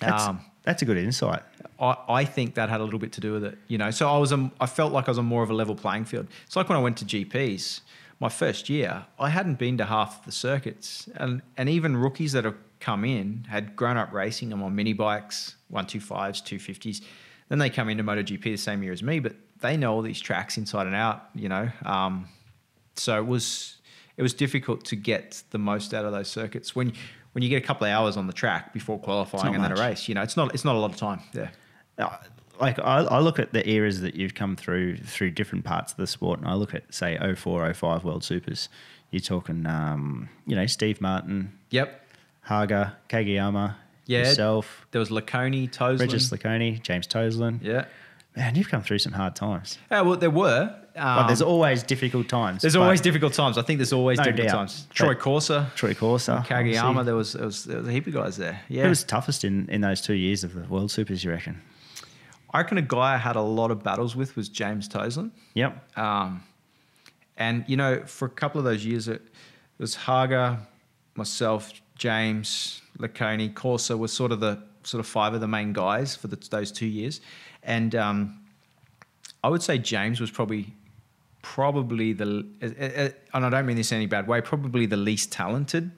That's, um, that's a good insight. I, I think that had a little bit to do with it, you know. So I was, a, I felt like I was on more of a level playing field. It's like when I went to G Ps, my first year, I hadn't been to half the circuits, and and even rookies that have come in had grown up racing them on mini bikes, one twenty-fives, two fifties. Then they come into MotoGP the same year as me, but they know all these tracks inside and out, you know. Um, So it was it was difficult to get the most out of those circuits when when you get a couple of hours on the track before qualifying and much. then a race. You know, it's not it's not a lot of time. Yeah, uh, like I, I look at the eras that you've come through through different parts of the sport, and I look at say oh four, oh five World Supers. You're talking, um, you know, Steve Martin, yep, Haga, Kageyama, yeah, yourself. There was Laconi, Toseland, Regis Laconi, James Toseland, yeah. Man, you've come through some hard times. Yeah, well, there were. Um, well, there's always difficult times. There's always difficult times. I think there's always no difficult doubt. times. Troy Corser. Troy Corser. Kageyama, there was, there, was, there was a heap of guys there. Yeah. Who was toughest in, in those two years of the World Supers, you reckon? I reckon a guy I had a lot of battles with was James Toseland. Yep. Um, and, you know, for a couple of those years, it was Haga, myself, James, Laconi, Corser was sort of the sort of five of the main guys for the, those two years. And um, I would say James was probably probably the, and I don't mean this in any bad way, probably the least talented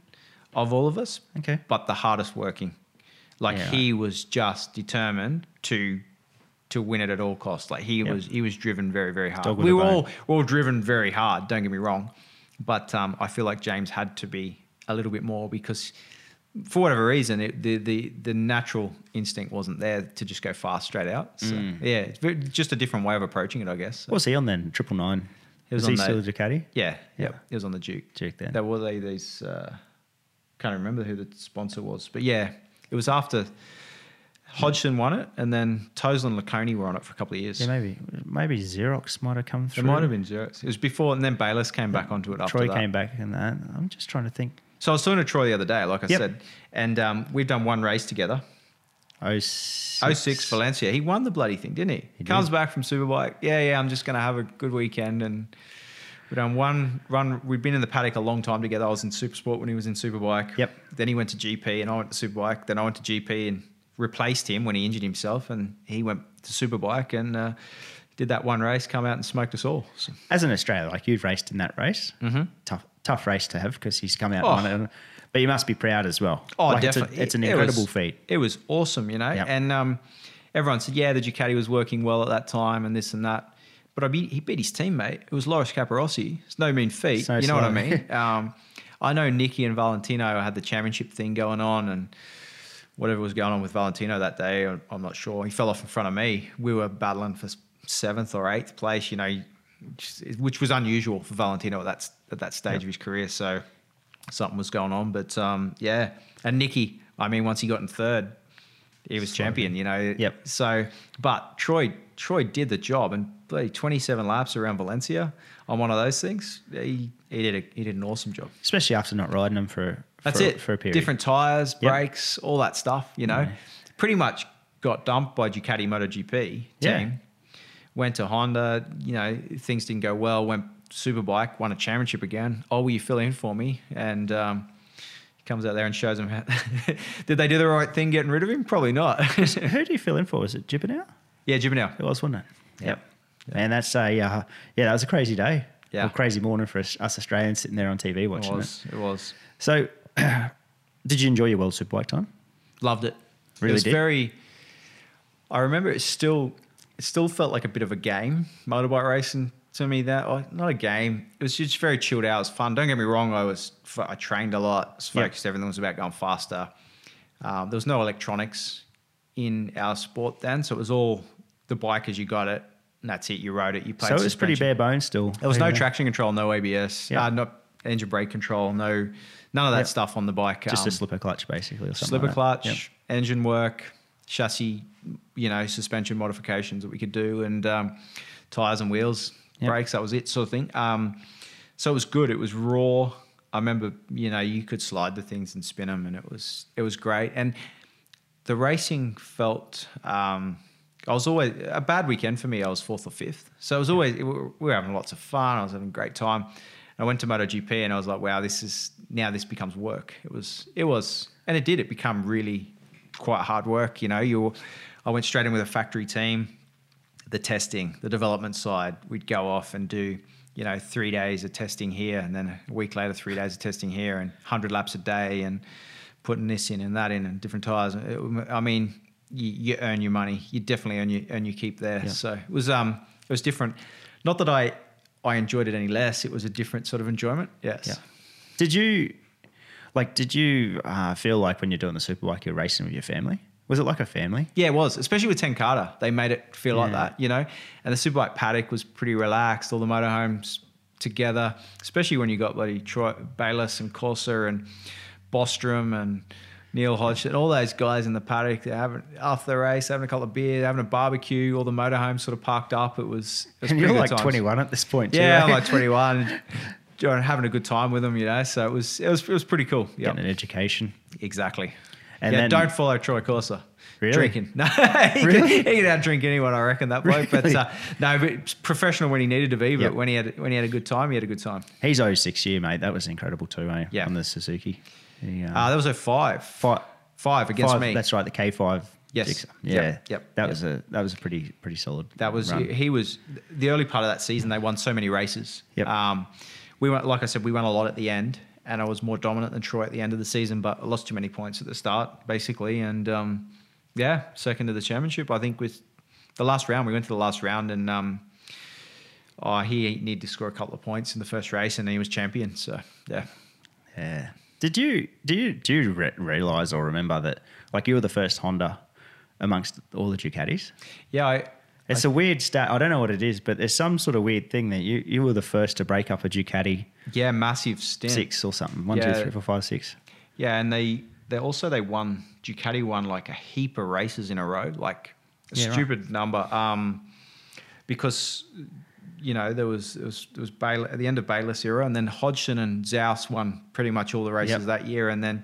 of all of us, okay, but the hardest working. Like yeah, he right. was just determined to to win it at all costs. Like he yep. was he was driven very, very hard. We were all, we're all driven very hard, don't get me wrong. But um, I feel like James had to be a little bit more because for whatever reason, it, the, the the natural instinct wasn't there to just go fast straight out. So, mm. yeah, it's very, just a different way of approaching it, I guess. So. What was he on then? Triple nine. He was, was on he the, still a Ducati? Yeah, yeah, yeah. He was on the Duke. Duke then. That were they these. Uh, can't remember who the sponsor was, but yeah, it was after Hodgson won it, and then Toseland and Laconi were on it for a couple of years. Yeah, maybe maybe Xerox might have come through. It might have been Xerox. It was before, and then Bayliss came yeah. back onto it after Troy that. Troy came back and that. I'm just trying to think. So I was talking to Troy the other day, like I yep. said, and um, we've done one race together. oh six Valencia. He won the bloody thing, didn't he? He comes did. back from Superbike. Yeah, yeah, I'm just going to have a good weekend. And we've done one run. We've been in the paddock a long time together. I was in Supersport when he was in Superbike. Yep. Then he went to G P and I went to Superbike. Then I went to G P and replaced him when he injured himself. And he went to Superbike and uh, did that one race, come out and smoked us all. So. As an Australian, like you've raced in that race. Mm-hmm. Tough. Tough race to have because he's come out oh. and won it. But you must be proud as well. Oh, like definitely. It's, a, it's an incredible it was, feat. It was awesome, you know. Yep. And um, everyone said, yeah, the Ducati was working well at that time and this and that. But I beat, he beat his teammate. It was Loris Capirossi. It's no mean feat. So you know slow. what I mean? um, I know Nicky and Valentino had the championship thing going on and whatever was going on with Valentino that day, I'm not sure. He fell off in front of me. We were battling for seventh or eighth place, you know, which was unusual for Valentino at that, at that stage yep. of his career. So something was going on. But, um, yeah. And Nicky, I mean, once he got in third, he was champion, you know. Yep. So, but Troy Troy did the job, and bloody twenty-seven laps around Valencia on one of those things. He he did a, he did an awesome job, especially after not riding them for that's for, it for a period. Different tires, brakes, yep. all that stuff. You know, yeah. pretty much got dumped by Ducati MotoGP team. Yeah. Went to Honda. You know, things didn't go well. Went Superbike, won a championship again. Oh, will you fill in for me? And um, he comes out there and shows them how. Did they do the right thing getting rid of him? Probably not. Who do you fill in for? Was it Gibbonow? Yeah, Gibbonow. It was, wasn't it? Yep. yep. And that's a, uh, yeah, that was a crazy day. Yeah. Or crazy morning for us, us Australians sitting there on T V watching it. Was, it. it was. So did you enjoy your World Superbike time? Loved it. Really it was did? very, I remember it still, it still felt like a bit of a game, motorbike racing. To me, that oh, not a game. It was just very chilled out. It was fun. Don't get me wrong. I was I trained a lot. I was focused. Yep. Everything was about going faster. Um, there was no electronics in our sport then, so it was all the bike as you got it, and that's it. You rode it. You played. So it was pretty bare bones still. There was no traction control, no A B S, yep. uh, not engine brake control, no none of that yep. stuff on the bike. Just um, a slipper clutch basically, or something. Slipper like clutch, yep. engine work, chassis, you know, suspension modifications that we could do, and um, tires and wheels. Yep. Brakes, that was it, sort of thing. Um, so it was good. It was raw. I remember, you know, you could slide the things and spin them, and it was it was great. And the racing felt. Um, I was always a bad weekend for me. I was fourth or fifth, so it was always it, we were having lots of fun. I was having a great time. And I went to MotoGP, and I was like, wow, this is now this becomes work. It was it was, and it did. It become really quite hard work. You know, you. I went straight in with a factory team. The testing, the development side, we'd go off and do, you know, three days of testing here, and then a week later, three days of testing here, and one hundred laps a day, and putting this in and that in, and different tires. It, I mean, you, you earn your money. You definitely earn your earn your keep there. Yeah. So it was um it was different. Not that I I enjoyed it any less. It was a different sort of enjoyment. Yes. Yeah. Did you like? Did you uh, feel like when you're doing the Superbike, you're racing with your family? Was it like a family? Yeah, it was, especially with Ten Kate. They made it feel yeah. like that, you know. And the Superbike paddock was pretty relaxed, all the motorhomes together, especially when you got bloody Troy Bayliss and Corser and Bostrom and Neil Hodgson, all those guys in the paddock. They're having, after the race, having a couple of beers, having a barbecue, all the motorhomes sort of parked up. It was, it was and you're like twenty-one at this point too. Yeah, right? I'm like twenty-one. Having a good time with them, you know. So it was, it was, it was pretty cool. Yep. Getting an education. Exactly. And yeah, then, don't follow Troy Corser. Really? Drinking. No, he, really? Could, he could out-drink anyone, I reckon, that bloke. Really? But uh, no, but professional when he needed to be, but yep. when he had when he had a good time, he had a good time. He's oh six year, mate. That was incredible too, eh? Yeah. On the Suzuki. He, uh, uh, that was a five. Five. Five against five, me. That's right, the K five. Yes. Sixer. Yeah. Yep. yep. That yep. was a that was a pretty pretty solid. That was run. He was the early part of that season. They won so many races. Yep. Um, we went, like I said, we won a lot at the end. And I was more dominant than Troy at the end of the season, but I lost too many points at the start, basically. And, um, yeah, second to the championship, I think, with the last round. We went to the last round and um, oh, he needed to score a couple of points in the first race, and he was champion. So, yeah. Yeah. Did you do you, do you re- realise or remember that, like, you were the first Honda amongst all the Ducatis? Yeah, I... It's a weird stat. I don't know what it is, but there's some sort of weird thing that you, you were the first to break up a Ducati. Yeah, massive stint. Six or something. One, yeah. two, three, four, five, six. Yeah, and they they also they won Ducati won like a heap of races in a row, like a yeah, stupid right. number. Um, because you know there was it was, it was Bayliss, at the end of Bayliss era, and then Hodgson and Zaus won pretty much all the races yep. that year, and then.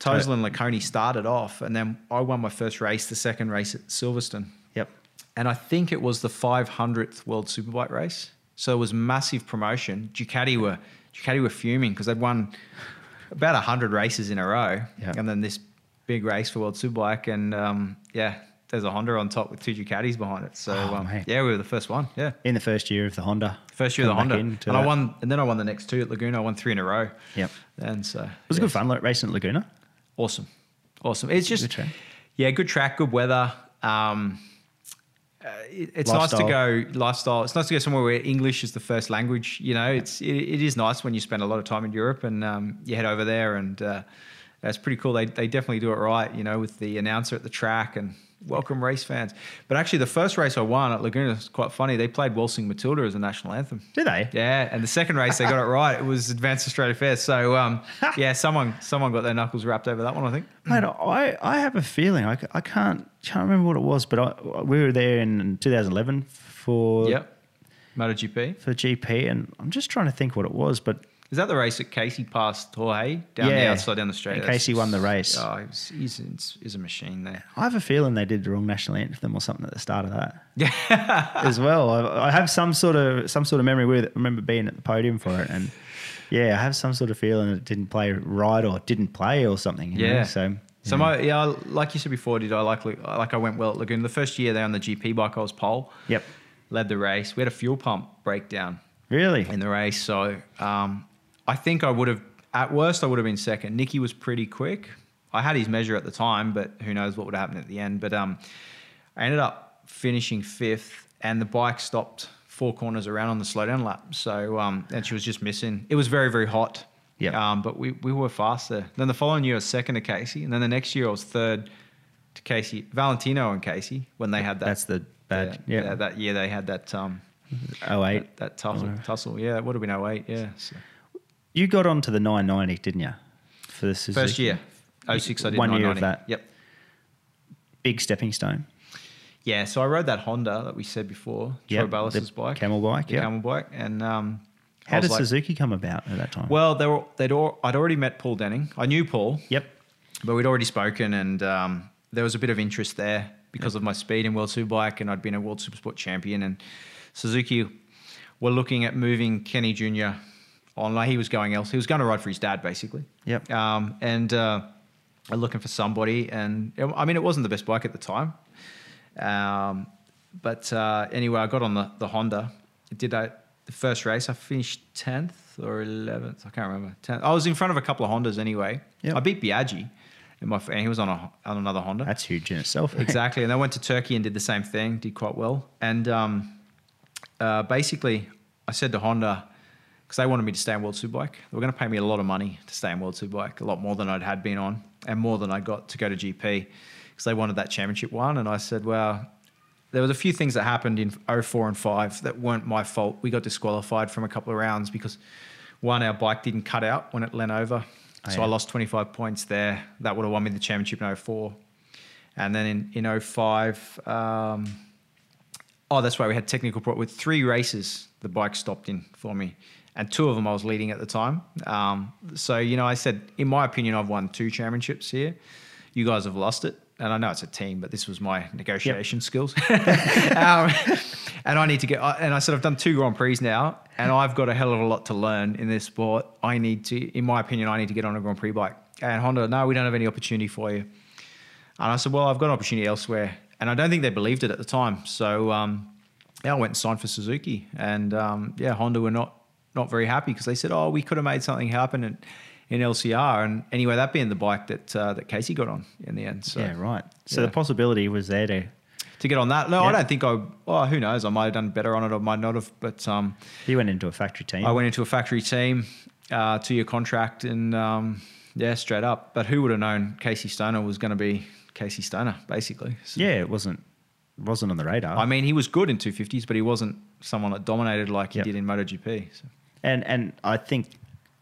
Toseland Laconi started off, and then I won my first race, the second race at Silverstone. Yep. And I think it was the five hundredth World Superbike race. So it was massive promotion. Ducati were Ducati were fuming because they'd won about one hundred races in a row. Yeah. And then this big race for World Superbike. And, um, yeah, there's a Honda on top with two Ducatis behind it. So, oh, um, yeah, we were the first one. Yeah. In the first year of the Honda. First year of the Honda. And that. I won, and then I won the next two at Laguna. I won three in a row. Yep. And so. It was yeah. good fun, like racing at Laguna. Awesome. Awesome. It's just, good track. yeah, good track, good weather. Um Uh, it, it's lifestyle. nice to go lifestyle. It's nice to go somewhere where English is the first language. You know, it's it, it is nice when you spend a lot of time in Europe and um, you head over there and uh, that's pretty cool. They they definitely do it right, you know, with the announcer at the track and welcome race fans. But actually, the first race I won at Laguna is quite funny. They played Waltzing Matilda as a national anthem. Did they? Yeah. And the second race, they got it right. It was Advanced Australia Fair. So um, yeah, someone someone got their knuckles wrapped over that one, I think. Mate, I I have a feeling I, I can't can't remember what it was, but I, we were there in twenty eleven for yep. MotoGP. For G P, and I'm just trying to think what it was, but. Is that the race that Casey passed Jorge down yeah. the outside, down the straight? And Casey won the race. Oh, he's, he's, he's a machine there. I have a feeling they did the wrong national anthem or something at the start of that. Yeah, as well. I, I have some sort of some sort of memory with it. I remember being at the podium for it, and yeah, I have some sort of feeling it didn't play right or didn't play or something. You yeah. know? So. So my yeah, like you said before, did I like like I went well at Laguna. The first year there on the G P bike, I was pole. Yep. Led the race. We had a fuel pump breakdown. Really? In the race, so. Um, I think I would have, at worst, I would have been second. Nicky was pretty quick. I had his measure at the time, but who knows what would happen at the end. But um, I ended up finishing fifth, and the bike stopped four corners around on the slowdown lap. So, um, and she was just missing. It was very, very hot. Yep. Um, but we, we were faster. Then the following year, I was second to Casey. And then the next year, I was third to Casey, Valentino and Casey, when they had that. That's the bad, yeah. Yep. That, that year, they had that. Um, oh eight. That, that tussle, oh. tussle. Yeah, it would have been oh eight, yeah. So. You got onto the nine ninety, didn't you? For the Suzuki. First year. oh six, I did One nine ninety. Year of that. Yep. Big stepping stone. Yeah, so I rode that Honda that we said before, yep, Troy Bayliss's bike. Camel bike, yeah. Camel bike. And um, how did like, Suzuki come about at that time? Well, they were, they'd all, I'd already met Paul Denning. I knew Paul. Yep. But we'd already spoken, and um, there was a bit of interest there because yep. of my speed in World Superbike, and I'd been a World Supersport champion. And Suzuki were looking at moving Kenny Junior online. He was going else. He was going to ride for his dad, basically. Yep. Um, and uh, looking for somebody. And I mean, it wasn't the best bike at the time. Um, but uh, anyway, I got on the, the Honda. Did I the first race? I finished tenth or eleventh. I can't remember. tenth. I was in front of a couple of Hondas anyway. Yep. I beat Biaggi, and my and he was on a on another Honda. That's huge in itself. Exactly. Hey? And I went to Turkey and did the same thing. Did quite well. And um, uh, basically, I said to Honda, because they wanted me to stay in World Superbike. They were going to pay me a lot of money to stay in World Superbike, a lot more than I'd had been on, and more than I got to go to G P, because they wanted that championship one. And I said, well, there was a few things that happened in oh four and oh five that weren't my fault. We got disqualified from a couple of rounds because, one, our bike didn't cut out when it lent over. Oh, so yeah. I lost twenty-five points there. That would have won me the championship in oh four. And then in, in oh five, um, oh, that's right, we had technical problem. With three races, the bike stopped in for me. And two of them I was leading at the time. Um, so, you know, I said, in my opinion, I've won two championships here. You guys have lost it. And I know it's a team, but this was my negotiation yep. skills. um, and I need to get, and I said, I've done two Grand Prix now, and I've got a hell of a lot to learn in this sport. I need to, in my opinion, I need to get on a Grand Prix bike. And Honda, no, we don't have any opportunity for you. And I said, well, I've got an opportunity elsewhere. And I don't think they believed it at the time. So, um, yeah, I went and signed for Suzuki. And, um, yeah, Honda were not, not very happy, because they said, oh, we could have made something happen in, in L C R. And anyway, that being the bike that uh, that Casey got on in the end. So, yeah, right. So yeah. the possibility was there to... To get on that. No, yeah. I don't think I... Oh, who knows? I might have done better on it or might not have. But... Um, you went into a factory team. I went into a factory team, uh, two-year contract, and um, yeah, straight up. But who would have known Casey Stoner was going to be Casey Stoner, basically? So, yeah, it wasn't... wasn't on the radar. I mean, he was good in two fifties, but he wasn't someone that dominated like he yep. did in MotoGP. So. And and I think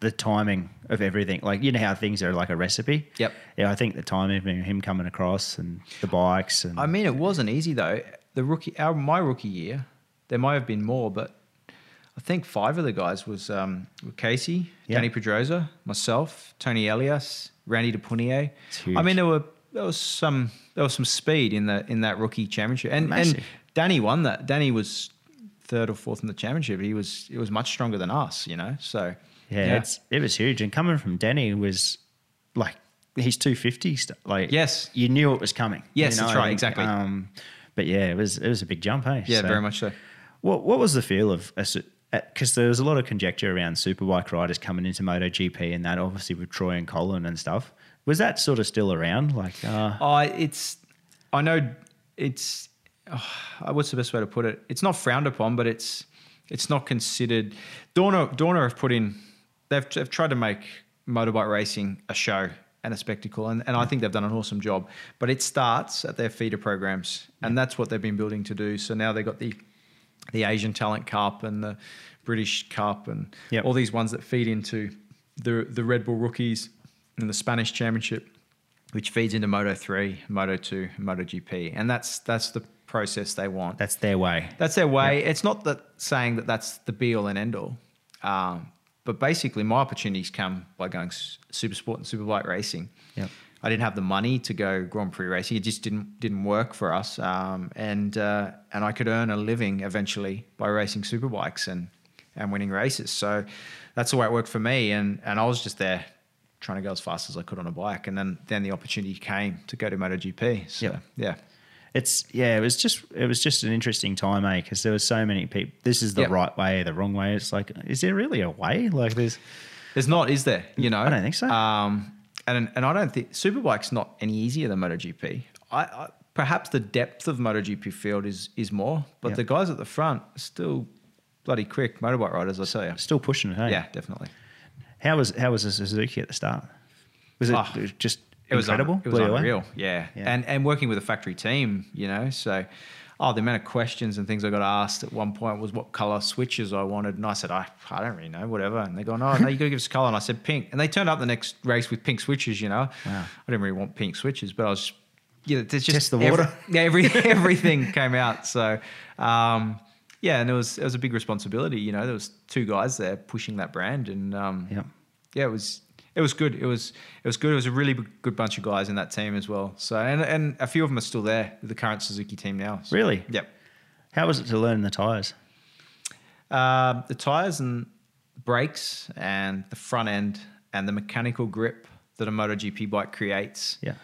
the timing of everything, like, you know how things are like a recipe? Yep. Yeah, I think the timing of him coming across and the bikes. And I mean, it wasn't easy though. The rookie, our, my rookie year, there might have been more, but I think five of the guys was um, Casey, yep. Danny Pedrosa, myself, Tony Elias, Randy DePunier. I mean, there were there was some there was some speed in the in that rookie championship, and Massive. and Danny won that. Danny was third or fourth in the championship. He was it was much stronger than us, you know. So yeah, yeah. It's, it was huge. And coming from Danny was like he's two fifty. Like yes, you knew it was coming. Yes, you know? that's right, exactly. Um, but yeah, it was it was a big jump, hey? Yeah, so, very much so. What what was the feel of? Because there was a lot of conjecture around superbike riders coming into MotoGP, and that obviously with Troy and Colin and stuff. Was that sort of still around? Like, uh, oh, it's I know it's. Oh, what's the best way to put it? It's not frowned upon, but it's it's not considered. Dorna Dorna have put in. They've, they've tried to make motorbike racing a show and a spectacle. And, and I think they've done an awesome job. But it starts at their feeder programs, and that's what they've been building to do. So now they've got the the Asian Talent Cup and the British Cup and yep. all these ones that feed into the the Red Bull Rookies and the Spanish Championship, which feeds into Moto three, Moto two, MotoGP. And that's that's the process they want. That's their way. That's their way. Yep. It's not that saying that that's the be-all and end-all. Um, but basically my opportunities come by going super sport and superbike racing. Yep. I didn't have the money to go Grand Prix racing. It just didn't didn't work for us. Um, and uh, and I could earn a living eventually by racing superbikes and, and winning races. So that's the way it worked for me. And, and I was just there trying to go as fast as I could on a bike. And then then the opportunity came to go to MotoGP. So, yep. yeah. It's yeah, it was just it was just an interesting time, eh? Because there were so many people. This is the yep. right way, the wrong way. It's like, is there really a way? Like there's, there's not, is there? You know, I don't think so. Um, and and I don't think Superbike's not any easier than MotoGP. I, I perhaps the depth of MotoGP field is is more, but yep. the guys at the front are still bloody quick motorbike riders. I tell you, still pushing it. Hey? Yeah, definitely. How was how was the Suzuki at the start? Was it oh. just? It was incredible. Un- it was Blue unreal, yeah. yeah. And and working with a factory team, you know, so, oh, the amount of questions and things I got asked at one point was what colour switches I wanted. And I said, I, I don't really know, whatever. And they're going, oh, no, you got to give us colour. And I said, pink. And they turned up the next race with pink switches, you know. Wow. I didn't really want pink switches, but I was, yeah, you know, there's just Test the water. Every, every, everything came out. So, um, yeah, and it was, it was a big responsibility, you know. There was two guys there pushing that brand. And, um, yeah. yeah, it was... It was good. It was it was good. It was a really good bunch of guys in that team as well. So and and a few of them are still there, the current Suzuki team now. So, really? Yep. How was it to learn the tyres? Uh, the tyres and brakes and the front end and the mechanical grip that a MotoGP bike creates yeah.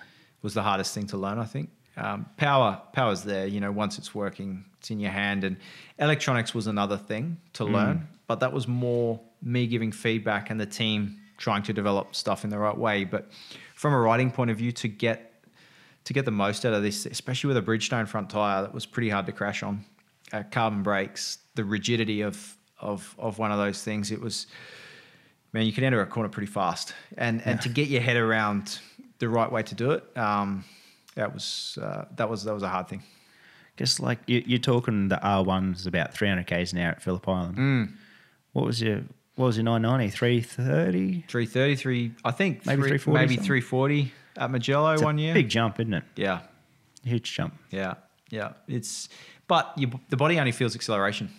was the hardest thing to learn, I think. Um, power, power's there. You know, once it's working, it's in your hand. And electronics was another thing to mm. learn, but that was more me giving feedback and the team trying to develop stuff in the right way. But from a riding point of view, to get to get the most out of this, especially with a Bridgestone front tire that was pretty hard to crash on, uh, carbon brakes, the rigidity of of of one of those things, it was, man, you can enter a corner pretty fast. And yeah. and to get your head around the right way to do it, um, that was uh, that was that was a hard thing. Just like you, you're talking, the R one's about three hundred k's an hour at Phillip Island. Mm. What was your What was it, nine ninety, three thirty? three thirty, three, I think. Maybe three, three forty. Maybe something. three forty at Mugello it's one year. Big jump, isn't it? Yeah. Huge jump. Yeah, yeah. It's, But you, the body only feels acceleration.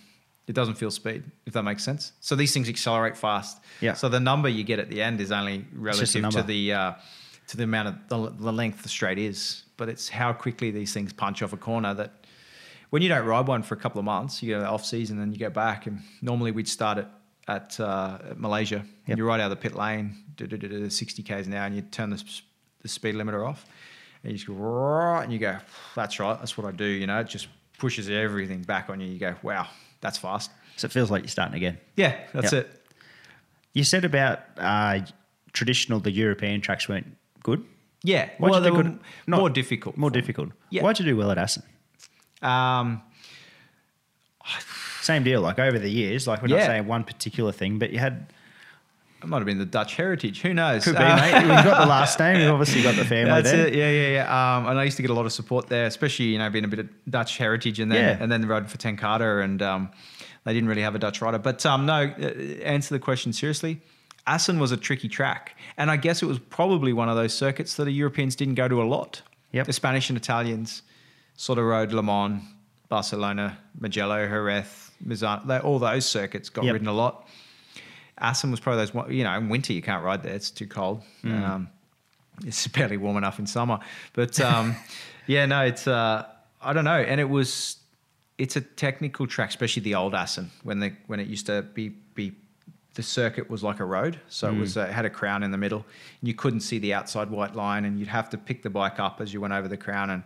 It doesn't feel speed, if that makes sense. So these things accelerate fast. Yeah. So the number you get at the end is only relative to the uh, to the amount of the, the length the straight is. But it's how quickly these things punch off a corner that when you don't ride one for a couple of months, you go off season and you go back. And normally we'd start at At, uh, at Malaysia, yep. and you're right out of the pit lane, sixty k's an hour, and you turn the, the speed limiter off, and you just go, and you go, that's right, that's what I do, you know, it just pushes everything back on you. You go, wow, that's fast. So it feels like you're starting again. Yeah, that's yep. it. You said about uh, traditional, the European tracks weren't good. Yeah, Why'd well, you they were good? Not, more difficult. More difficult. Yeah. Why'd you do well at Assen? Um, Same deal, like over the years, like we're yeah. not saying one particular thing, but you had... It might have been the Dutch heritage, who knows? Could be, uh, mate. We've got the last name, we've obviously got the family that's there. That's it, yeah, yeah, yeah. Um, and I used to get a lot of support there, especially, you know, being a bit of Dutch heritage and then yeah. and then rode for Ten Kate and um, they didn't really have a Dutch rider. But um, no, answer the question seriously. Assen was a tricky track, and I guess it was probably one of those circuits that the Europeans didn't go to a lot. Yep. The Spanish and Italians sort of rode Le Mans, Barcelona, Mugello, Jerez, Mizan, all those circuits got yep. ridden a lot. Assen was probably those, you know, in winter you can't ride there, it's too cold. Mm. Um, it's barely warm enough in summer. But um, yeah, no, it's, uh, I don't know. And it was, it's a technical track, especially the old Assen, when the when it used to be, be the circuit was like a road. So mm. it was uh, it had a crown in the middle. And you couldn't see the outside white line and you'd have to pick the bike up as you went over the crown. And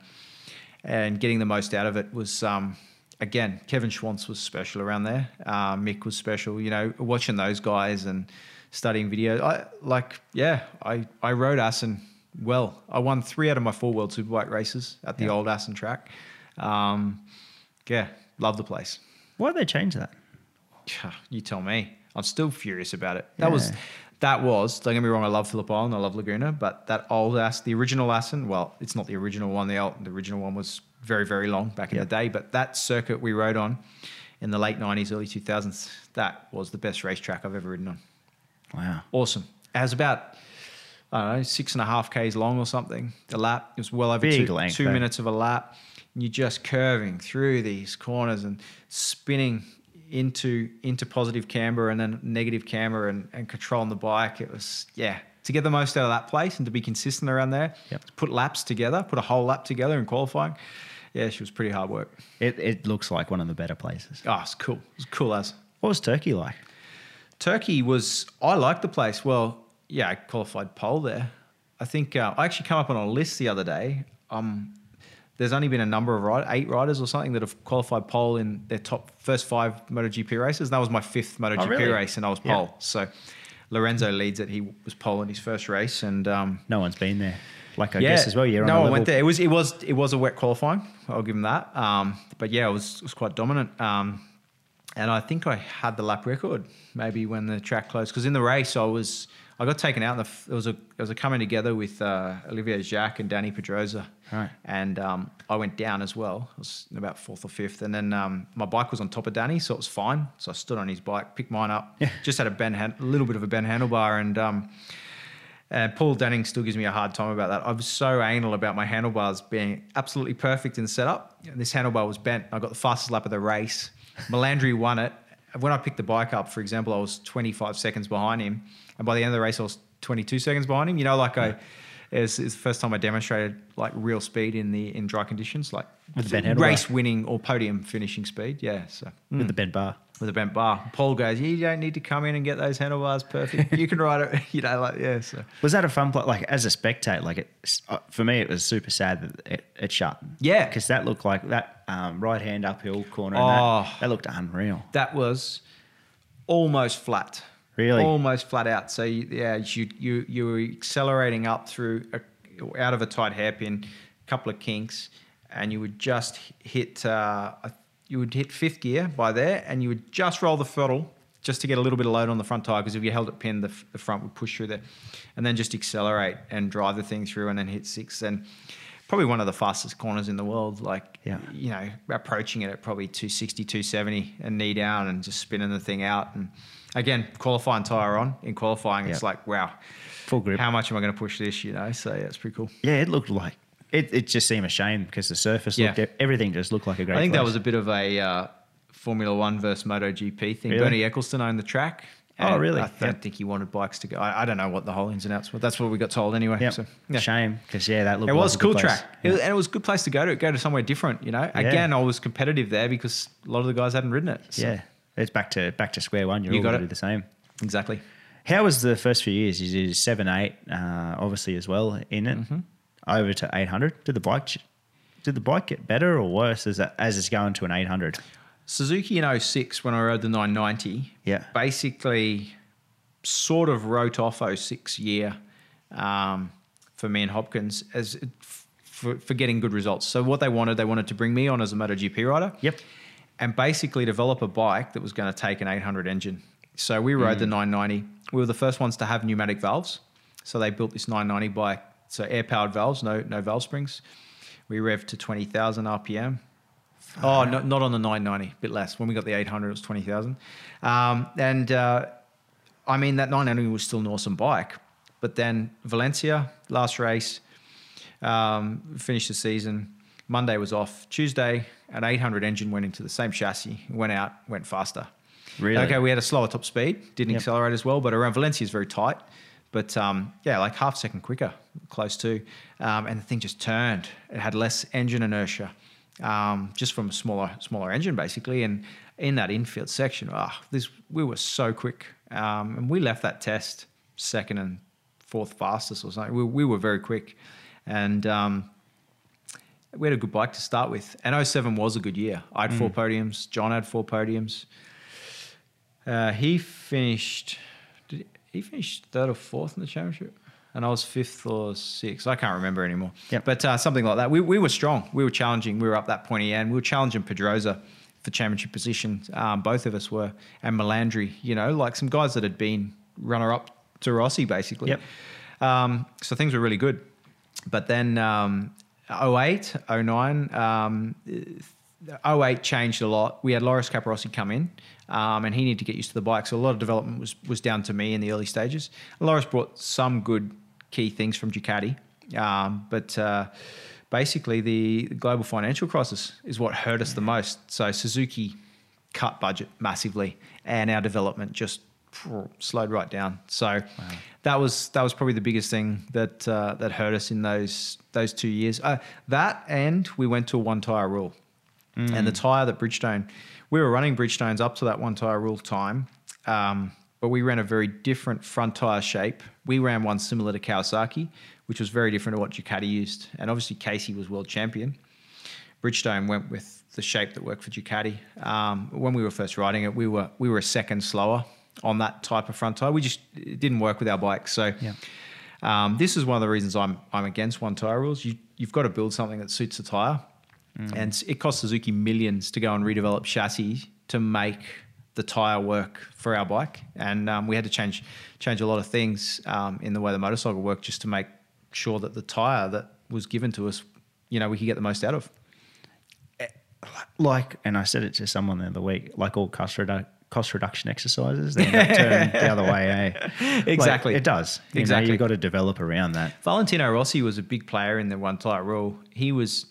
and getting the most out of it was, um, again, Kevin Schwantz was special around there. Uh, Mick was special, you know, watching those guys and studying video. I like, yeah, I, I rode Assen well. I won three out of my four World Superbike races at the yeah. old Assen track. Um, yeah, love the place. Why did they change that? You tell me. I'm still furious about it. That yeah. was, that was, don't get me wrong, I love Phillip Island, I love Laguna, but that old ass, the original Assen, well, it's not the original one, the, old, the original one was very, very long back in yep. the day, but that circuit we rode on in the late nineties, early two thousands, that was the best racetrack I've ever ridden on. Wow. Awesome. It was about, I don't know, six and a half Ks long or something, the lap. It was well over Big two, length, two minutes of a lap. And you're just curving through these corners and spinning into into positive camber and then negative camber and, and controlling the bike. It was, yeah, to get the most out of that place and to be consistent around there, yep. to put laps together, put a whole lap together in qualifying. Yeah, she was pretty hard work. It, it looks like one of the better places. Oh, it's cool. It's cool as. What was Turkey like? Turkey was, I liked the place. Well, yeah, I qualified pole there. I think uh, I actually came up on a list the other day. Um, there's only been a number of ride, eight riders or something that have qualified pole in their top first five MotoGP races. And that was my fifth MotoGP oh, really? race and I was pole. Yeah. So Lorenzo leads it. He was pole in his first race. And um, no one's been there. Like I yeah, guess as well, yeah. No, I level. went there. It was it was it was a wet qualifying. I'll give him that. Um, but yeah, it was it was quite dominant. Um, and I think I had the lap record maybe when the track closed because in the race I was I got taken out. And there was a it was a coming together with uh, Olivier Jacques and Danny Pedrosa. Right. And um, I went down as well. I was about fourth or fifth. And then um, my bike was on top of Danny, so it was fine. So I stood on his bike, picked mine up. Yeah. Just had a bend, a little bit of a bend handlebar, and. Um, Uh, Paul Dunning still gives me a hard time about that. I was so anal about my handlebars being absolutely perfect in setup. This handlebar was bent. I got the fastest lap of the race. Melandri won it. When I picked the bike up, for example, I was twenty-five seconds behind him. And by the end of the race, I was twenty-two seconds behind him. You know, like I, it's, it's the first time I demonstrated like real speed in the in dry conditions, like with the bent race winning or podium finishing speed. Yeah. So mm. with the bent bar. With a bent bar. Paul goes, you don't need to come in and get those handlebars perfect. You can ride it, you know, like, yeah. So. Was that a fun play? Like, as a spectator, like, it, for me, it was super sad that it, it shut. Yeah. Because that looked like that um, right-hand uphill corner. Oh. And that, that looked unreal. That was almost flat. Really? Almost flat out. So, you, yeah, you, you you were accelerating up through, a, out of a tight hairpin, a couple of kinks, and you would just hit, uh, I think, you would hit fifth gear by there and you would just roll the throttle just to get a little bit of load on the front tyre because if you held it pinned, the, f the front would push through there and then just accelerate and drive the thing through and then hit sixth. And probably one of the fastest corners in the world, like, yeah. you know, approaching it at probably two sixty, two seventy and knee down and just spinning the thing out. And again, qualifying tyre on. In qualifying, yeah. it's like, wow, full grip. How much am I going to push this, you know? So, yeah, it's pretty cool. Yeah, it looked like. It, it just seemed a shame because the surface looked, yeah. everything just looked like a great I think place. That was a bit of a uh, Formula One versus MotoGP thing. Really? Bernie Ecclestone owned the track. And oh, really? I don't yep. think he wanted bikes to go. I, I don't know what the whole ins and outs were. That's what we got told anyway. Yep. So, yeah. Shame because, yeah, that looked It was like a cool track. Yeah. It was, and it was a good place to go to. Go to somewhere different, you know. Yeah. Again, I was competitive there because a lot of the guys hadn't ridden it. So. Yeah. It's back to back to square one. You're you all going to do the same. Exactly. How was the first few years? You did seven, eight, uh, obviously, as well in it. Mm-hmm. Over to eight hundred. Did the bike, did the bike get better or worse as that, as it's going to an eight hundred? Suzuki in oh six when I rode the nine ninety, yeah, basically sort of wrote off oh six year um, for me and Hopkins as for, for getting good results. So what they wanted, they wanted to bring me on as a MotoGP rider. Yep, and basically develop a bike that was going to take an eight hundred engine. So we rode mm. the nine ninety. We were the first ones to have pneumatic valves. So they built this nine ninety bike. So air-powered valves, no no valve springs. We revved to twenty thousand R P M. Oh, oh no, not on the nine ninety, a bit less. When we got the eight hundred, it was twenty thousand. Um, and, uh, I mean, that nine ninety was still an awesome bike. But then Valencia, last race, um, finished the season. Monday was off. Tuesday, an eight hundred engine went into the same chassis, went out, went faster. Really? Okay, we had a slower top speed, didn't yep. accelerate as well, but around Valencia is very tight. But um, yeah, like half second quicker, close to. Um, and the thing just turned. It had less engine inertia, um, just from a smaller, smaller engine basically. And in that infield section, oh, this, we were so quick. Um, and we left that test second and fourth fastest or something. We, we were very quick. And um, we had a good bike to start with. And oh seven was a good year. I had mm. four podiums. John had four podiums. Uh, he finished... He finished third or fourth in the championship and I was fifth or sixth. I can't remember anymore. Yep. But uh, something like that. We, we were strong. We were challenging. We were up that pointy end. We were challenging Pedrosa for championship position. Um, both of us were, and Melandri, you know, like some guys that had been runner-up to Rossi, basically. Yep. Um, so things were really good. But then um, oh eight, oh nine, um, oh eight changed a lot. We had Loris Capirossi come in, um, and he needed to get used to the bike. So a lot of development was, was down to me in the early stages. Loris brought some good key things from Ducati. Um, but uh, basically the global financial crisis is what hurt us the most. So Suzuki cut budget massively, and our development just slowed right down. So wow. that was that was probably the biggest thing that uh, that hurt us in those those two years. Uh, that and we went to a one tire rule, mm. and the tire that Bridgestone, we were running Bridgestones up to that one tire rule time, um, but we ran a very different front tire shape. We ran one similar to Kawasaki, which was very different to what Ducati used. And obviously Casey was world champion. Bridgestone went with the shape that worked for Ducati. Um, when we were first riding it, we were we were a second slower on that type of front tire. We just, it didn't work with our bike. So yeah. um, this is one of the reasons I'm I'm against one tire rules. You, you've got to build something that suits the tire. Mm. And it cost Suzuki millions to go and redevelop chassis to make the tire work for our bike. And um, we had to change change a lot of things um, in the way the motorcycle worked just to make sure that the tire that was given to us, you know, we could get the most out of. Like, and I said it to someone the other week, like all cost, redu- cost reduction exercises, they end up turning the other way, eh? Exactly. Like, it does. You exactly. Know, you've got to develop around that. Valentino Rossi was a big player in the one-tire rule. He was,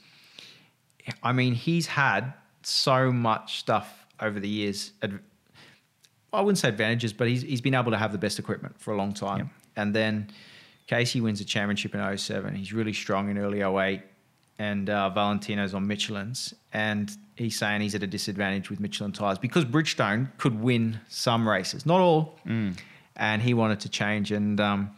I mean, he's had so much stuff over the years. I wouldn't say advantages, but he's he's been able to have the best equipment for a long time. Yep. And then Casey wins a championship in oh seven. He's really strong in early oh eight, and uh, Valentino's on Michelins, and he's saying he's at a disadvantage with Michelin tyres because Bridgestone could win some races, not all, mm. and he wanted to change. And um,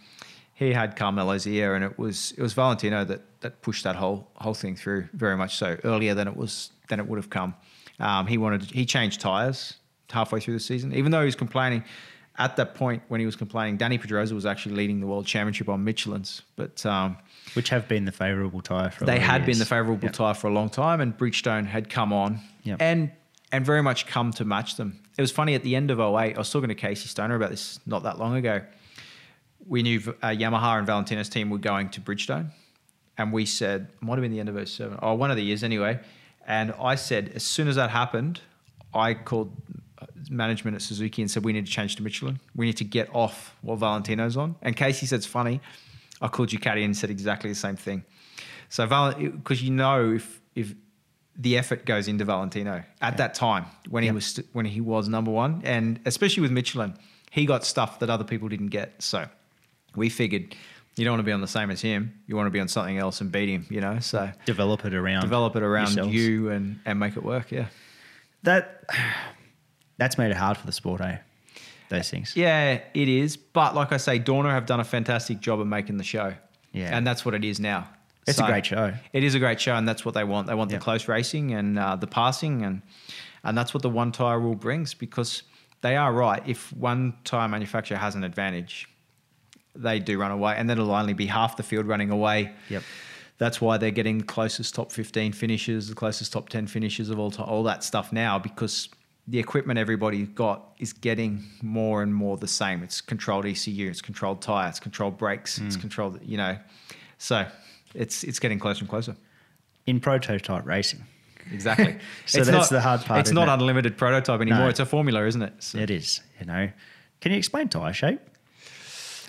he had Carmelo's ear, and it was it was Valentino that that pushed that whole whole thing through very much so earlier than it was than it would have come. Um, he wanted he changed tyres halfway through the season, even though he was complaining. At that point when he was complaining, Danny Pedrosa was actually leading the World Championship on Michelins. But, um, which have been the favourable tyre for a long time. They had years. been the favourable yep. tyre for a long time, and Bridgestone had come on yep. and and very much come to match them. It was funny, at the end of oh eight, I was talking to Casey Stoner about this not that long ago. We knew uh, Yamaha and Valentino's team were going to Bridgestone, and we said, it might have been the end of oh seven, or one of the years anyway, and I said, as soon as that happened, I called management at Suzuki and said, we need to change to Michelin. We need to get off what Valentino's on. And Casey said, it's funny, I called Ducati and said exactly the same thing. So because you know if if the effort goes into Valentino at yeah. that time when yeah. he was when he was number one, and especially with Michelin, he got stuff that other people didn't get. So we figured, you don't want to be on the same as him. You want to be on something else and beat him, you know. So develop it around develop it around yourselves. you and and make it work. Yeah, that. That's made it hard for the sport, eh? Those things. Yeah, it is. But like I say, Dorna have done a fantastic job of making the show. Yeah. And that's what it is now. It's so, a great show. It is a great show, and that's what they want. They want yep. the close racing and uh, the passing, and and that's what the one-tire rule brings, because they are right. If one tire manufacturer has an advantage, they do run away, and then it'll only be half the field running away. Yep. That's why they're getting the closest top fifteen finishes, the closest top ten finishes of all t- all that stuff now, because the equipment everybody's got is getting more and more the same. It's controlled E C U, it's controlled tyre, it's controlled brakes, mm. it's controlled, you know. So it's it's getting closer and closer. In prototype racing. Exactly. so it's that's not, the hard part. It's not it? unlimited prototype anymore. No. It's a formula, isn't it? So. It is, you know. Can you explain tyre shape?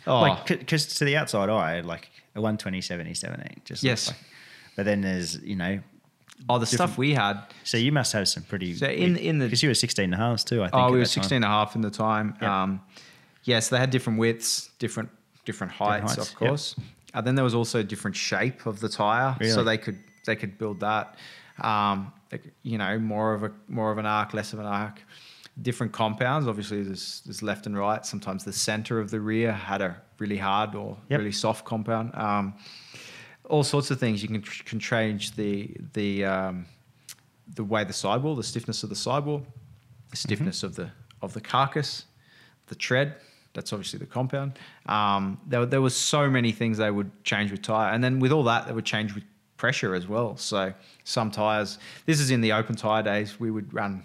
Oh. Like, because to the outside eye, like a one twenty, seventy, seventeen. Just yes. Like, but then there's, you know, Oh, the different. stuff we had. So you must have some pretty... So in, in the... Because you were sixteen and a half too, I think. Oh, we were sixteen and a half in the time. Yep. Um, yeah, so they had different widths, different different heights, different heights. of course. Yep. And then there was also a different shape of the tyre. Really? So they could they could build that. Um, you know, more of a more of an arc, less of an arc. Different compounds. Obviously, there's, there's left and right. Sometimes the centre of the rear had a really hard or yep. really soft compound. Um All sorts of things. You can, can change the the um, the way the sidewall, the stiffness of the sidewall, the stiffness mm-hmm. of the of the carcass, the tread. That's obviously the compound. Um, there there was so many things they would change with tyre, and then with all that, they would change with pressure as well. So some tyres. This is in the open tyre days. We would run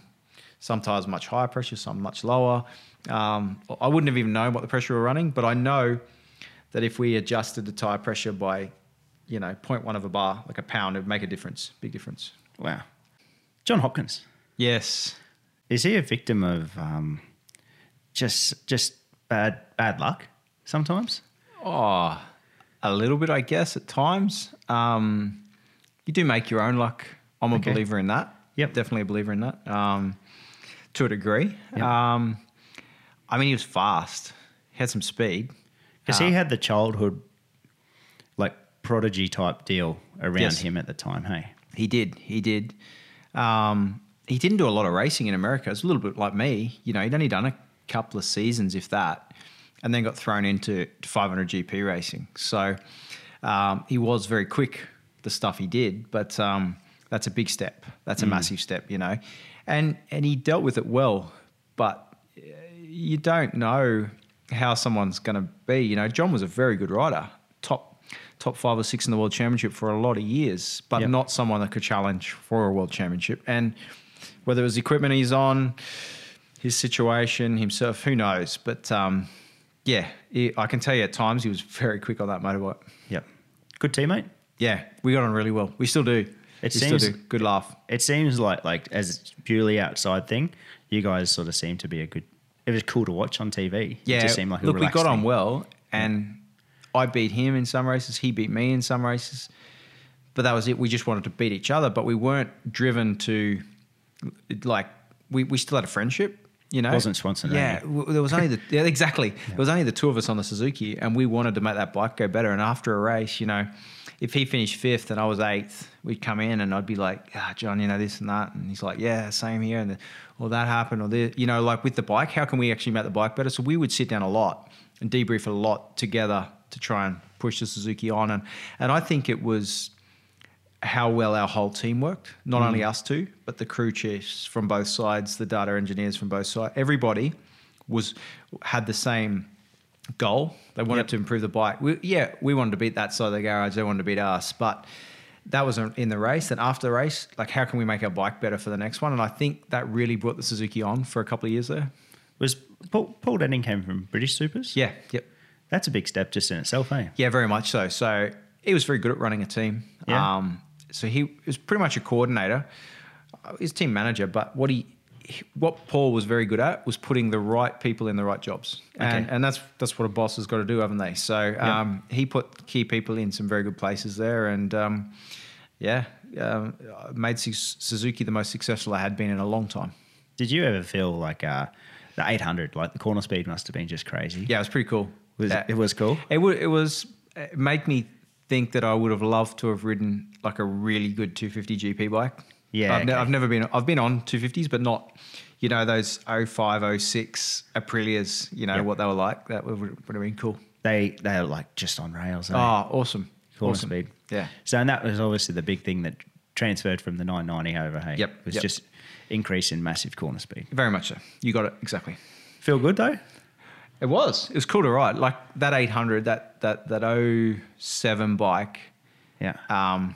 sometimes much higher pressure, some much lower. Um, I wouldn't have even known what the pressure we were running, but I know that if we adjusted the tyre pressure by, you know, zero point one of a bar, like a pound, it would make a difference, big difference. Wow. John Hopkins. Yes. Is he a victim of um, just just bad bad luck sometimes? Oh, a little bit, I guess, at times. Um, you do make your own luck. I'm a okay. believer in that. Yep. Definitely a believer in that, um, to a degree. Yep. Um, I mean, he was fast. He had some speed. Because um, he had the childhood, like, prodigy type deal around yes. him at the time, hey? He did. He did. Um, he didn't do a lot of racing in America. It's a little bit like me. You know, he'd only done a couple of seasons, if that, and then got thrown into five hundred G P racing. So um, he was very quick, the stuff he did, but um, that's a big step. That's a mm. massive step, you know. And, and he dealt with it well, but you don't know how someone's going to be. You know, John was a very good rider, top top five or six in the World Championship for a lot of years, but yep. not someone that could challenge for a World Championship. And whether it was the equipment he's on, his situation, himself, who knows. But, um, yeah, he, I can tell you at times he was very quick on that motorbike. Yep. Good teammate? Yeah, we got on really well. We still do. It we seems, still do. Good laugh. It seems like, like as it's purely outside thing, you guys sort of seem to be a good... It was cool to watch on T V. Yeah, it just seemed like a look, we got thing. on well, and I beat him in some races. He beat me in some races, but that was it. We just wanted to beat each other, but we weren't driven to, like, we, we still had a friendship, you know. It wasn't Swanson. Yeah, w- there was only the yeah, exactly. Yeah. There was only the two of us on the Suzuki, and we wanted to make that bike go better. And after a race, you know, if he finished fifth and I was eighth, we'd come in and I'd be like, ah, John, you know, this and that. And he's like, yeah, same here. And or that happened or this, you know, like with the bike, how can we actually make the bike better? So we would sit down a lot and debrief a lot together to try and push the Suzuki on. And, and I think it was how well our whole team worked, not mm. only us two, but the crew chiefs from both sides, the data engineers from both sides. Everybody was had the same goal. They wanted yep. to improve the bike. We, yeah, we wanted to beat that side of the garage. They wanted to beat us, but that was in the race. And after the race, like, how can we make our bike better for the next one? And I think that really brought the Suzuki on for a couple of years there. Was Paul, Paul Denning came from British Supers? Yeah, yep. That's a big step just in itself, eh? Yeah, very much so. So he was very good at running a team. Yeah. Um, so he was pretty much a coordinator. He's team manager, but what he... what Paul was very good at was putting the right people in the right jobs. And, okay. and that's that's what a boss has got to do, haven't they? So um, yeah. he put key people in some very good places there, and um, yeah, um, made Suzuki the most successful I had been in a long time. Did you ever feel like uh, the eight hundred, like the corner speed must have been just crazy? Yeah, it was pretty cool. Was, yeah. It was cool? It, w- it was it made me think that I would have loved to have ridden like a really good two fifty G P bike. Yeah, I've, okay. ne- I've never been. I've been on two fifties, but not, you know, those oh five, oh six Aprilias. You know yep. what they were like. That would, would have been cool. They they are like just on rails. Oh, awesome! Corner awesome. speed. Yeah. So and that was obviously the big thing that transferred from the nine ninety over. Hey, yep, was yep. just increase in massive corner speed. Very much so. You got it exactly. Feel good though. It was. It was cool to ride. Like that eight hundred, that that that oh seven bike. Yeah. Um,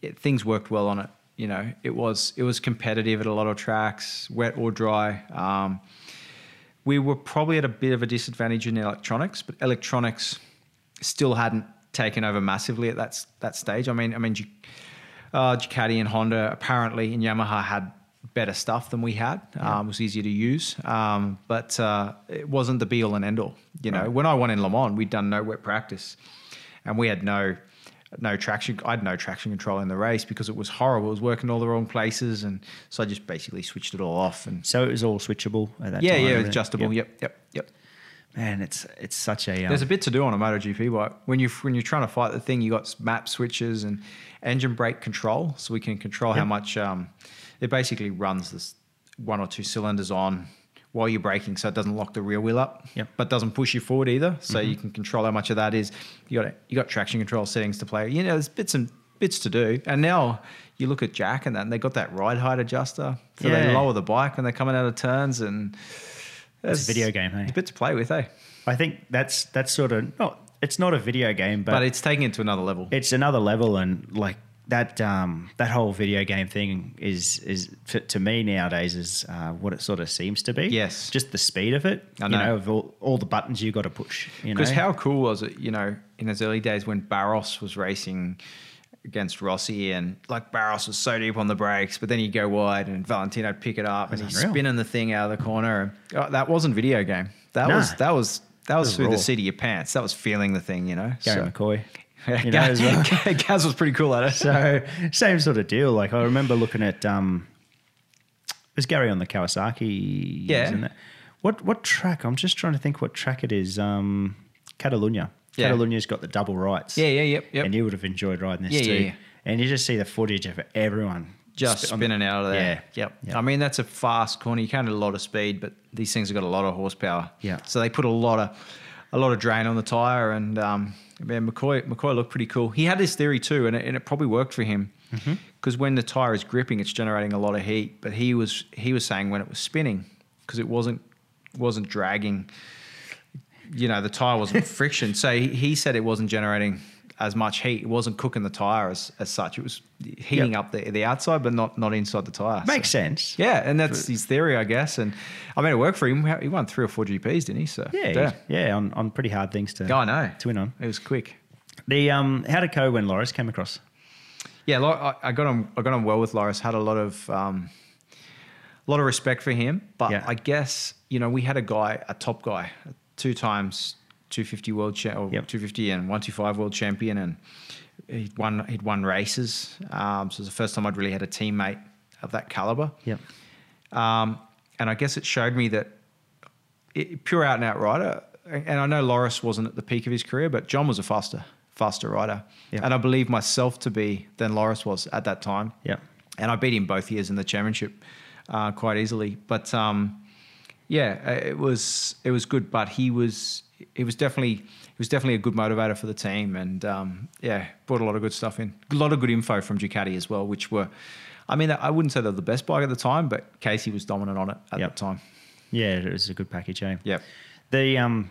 yeah, things worked well on it. You know, it was it was competitive at a lot of tracks, wet or dry. Um, we were probably at a bit of a disadvantage in electronics, but electronics still hadn't taken over massively at that that stage. I mean, I mean, uh, Ducati and Honda apparently and Yamaha had better stuff than we had. Yeah. Um, it was easier to use, um, but uh, it wasn't the be all and end all. You know, right. when I won in Le Mans, we'd done no wet practice, and we had no. no traction, I had no traction control in the race because it was horrible. It was working all the wrong places, and so I just basically switched it all off. And so it was all switchable at that yeah, time. Yeah, yeah, it was adjustable. Yep, yep, yep. Man, it's it's such a... Um, There's a bit to do on a MotoGP bike. When, you, when you're trying to fight the thing, you got map switches and engine brake control, so we can control yep. how much... Um, it basically runs this one or two cylinders on while you're braking, so it doesn't lock the rear wheel up, yep. but doesn't push you forward either. So mm-hmm. you can control how much of that is. You got you got traction control settings to play. You know, there's bits and bits to do. And now you look at Jack and that, and they got that ride height adjuster, so yeah. they lower the bike when they're coming out of turns. And it's a video game, hey? It's a bit to play with, hey? I think that's that's sort of not. It's not a video game, but, but it's taking it to another level. It's another level, and like that um, that whole video game thing is is to me nowadays is uh, what it sort of seems to be. Yes, just the speed of it. I know, you know, of all, all the buttons you got to push. Because how cool was it? You know, in those early days when Barros was racing against Rossi, and like Barros was so deep on the brakes, but then he'd go wide and Valentino'd pick it up and he'd spinning the thing out of the corner. And, oh, that wasn't video game. That nah. was that was that was, was through raw. The seat of your pants. That was feeling the thing, you know. Gary so. McCoy. You know, as well. Gaz was pretty cool at it. So same sort of deal. Like I remember looking at um, it was Gary on the Kawasaki. Yeah. Isn't it? What what track? I'm just trying to think what track it is. Um, Catalunya. Yeah. Catalunya's got the double rights. Yeah, yeah, yep, yep. And you would have enjoyed riding this yeah, too. Yeah, yeah. And you just see the footage of everyone just spin spinning the, out of there. Yeah, yep. yep. I mean that's a fast corner. You can't have a lot of speed, but these things have got a lot of horsepower. Yeah. So they put a lot of a lot of drain on the tire and. Um, Man, McCoy, McCoy looked pretty cool. He had this theory too, and it, and it probably worked for him because mm-hmm. when the tire is gripping, it's generating a lot of heat. But he was he was saying when it was spinning, because it wasn't wasn't dragging. You know, the tire wasn't friction, so he, he said it wasn't generating as much heat. It wasn't cooking the tire as, as such. It was heating yep. up the the outside, but not not inside the tire. Makes so. sense. Yeah, and that's his theory, I guess. And I mean, it worked for him. He won three or four G Ps, didn't he? So yeah, yeah, yeah on, on pretty hard things to. I know. To win on. It was quick. The um, how did go when Loris came across? Yeah, I, I got on. I got on well with Loris. Had a lot of um, a lot of respect for him. But yeah. I guess you know we had a guy, a top guy, two times. two fifty world cha- or yep. two fifty and one twenty-five world champion, and he'd won he'd won races. Um, so it was the first time I'd really had a teammate of that caliber. Yeah. Um, and I guess it showed me that it, pure out and out rider. And I know Loris wasn't at the peak of his career, but John was a faster faster rider, yep. and I believe myself to be than Loris was at that time. Yeah. And I beat him both years in the championship uh, quite easily. But um, yeah, it was it was good. But he was. It was definitely it was definitely a good motivator for the team, and um, yeah, brought a lot of good stuff in, a lot of good info from Ducati as well, which were, I mean, I wouldn't say they're the best bike at the time, but Casey was dominant on it at yep. that time. Yeah, it was a good package, eh? Yeah, the um,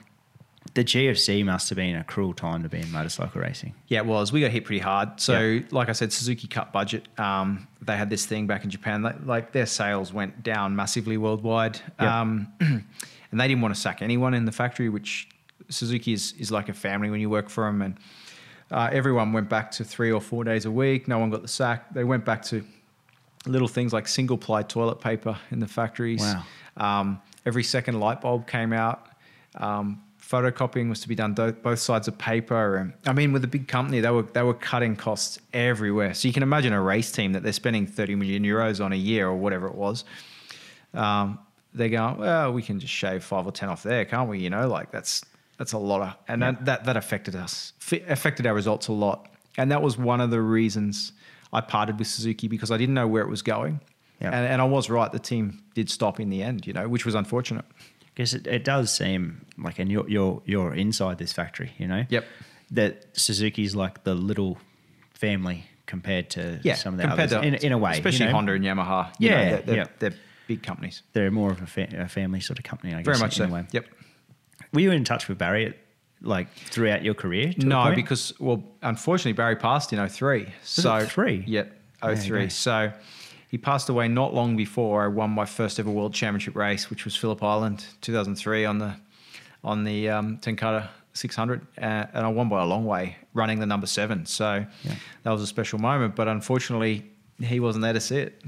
the G F C must have been a cruel time to be in motorcycle racing. Yeah, it was. We got hit pretty hard. So, yep. like I said, Suzuki cut budget. Um, they had this thing back in Japan, like, like their sales went down massively worldwide, yep. um, and they didn't want to sack anyone in the factory, which Suzuki is, is like a family when you work for them, and uh, everyone went back to three or four days a week. No one got the sack. They went back to little things like single ply toilet paper in the factories. Wow. Um, every second light bulb came out. Um, photocopying was to be done do- both sides of paper. And I mean, with a big company, they were they were cutting costs everywhere. So you can imagine a race team that they're spending thirty million euros on a year or whatever it was. Um, they're going, well, we can just shave five or ten off there, can't we? You know, like that's. That's a lot of, and yeah. that, that that affected us, F- affected our results a lot. And that was one of the reasons I parted with Suzuki, because I didn't know where it was going. Yeah. And, and I was right. The team did stop in the end, you know, which was unfortunate. Because it, it does seem like, and you're, you're, you're inside this factory, you know? Yep. That Suzuki's like the little family compared to yeah, some of the others, to, in, in a way. Especially you know? Honda and Yamaha. You yeah. Know, they're, they're, yeah. they're big companies. They're more of a, fa- a family sort of company, I guess. Very much in so. A way. Yep. Were you in touch with Barry, like, throughout your career? No, because, well, unfortunately, Barry passed in oh three. So three? Yeah, oh three. Yeah, so he passed away not long before I won my first ever World Championship race, which was Phillip Island, two thousand three, on the on the um, Ten Kate six hundred, uh, and I won by a long way, running the number seven. So yeah. that was a special moment, but unfortunately, he wasn't there to see it.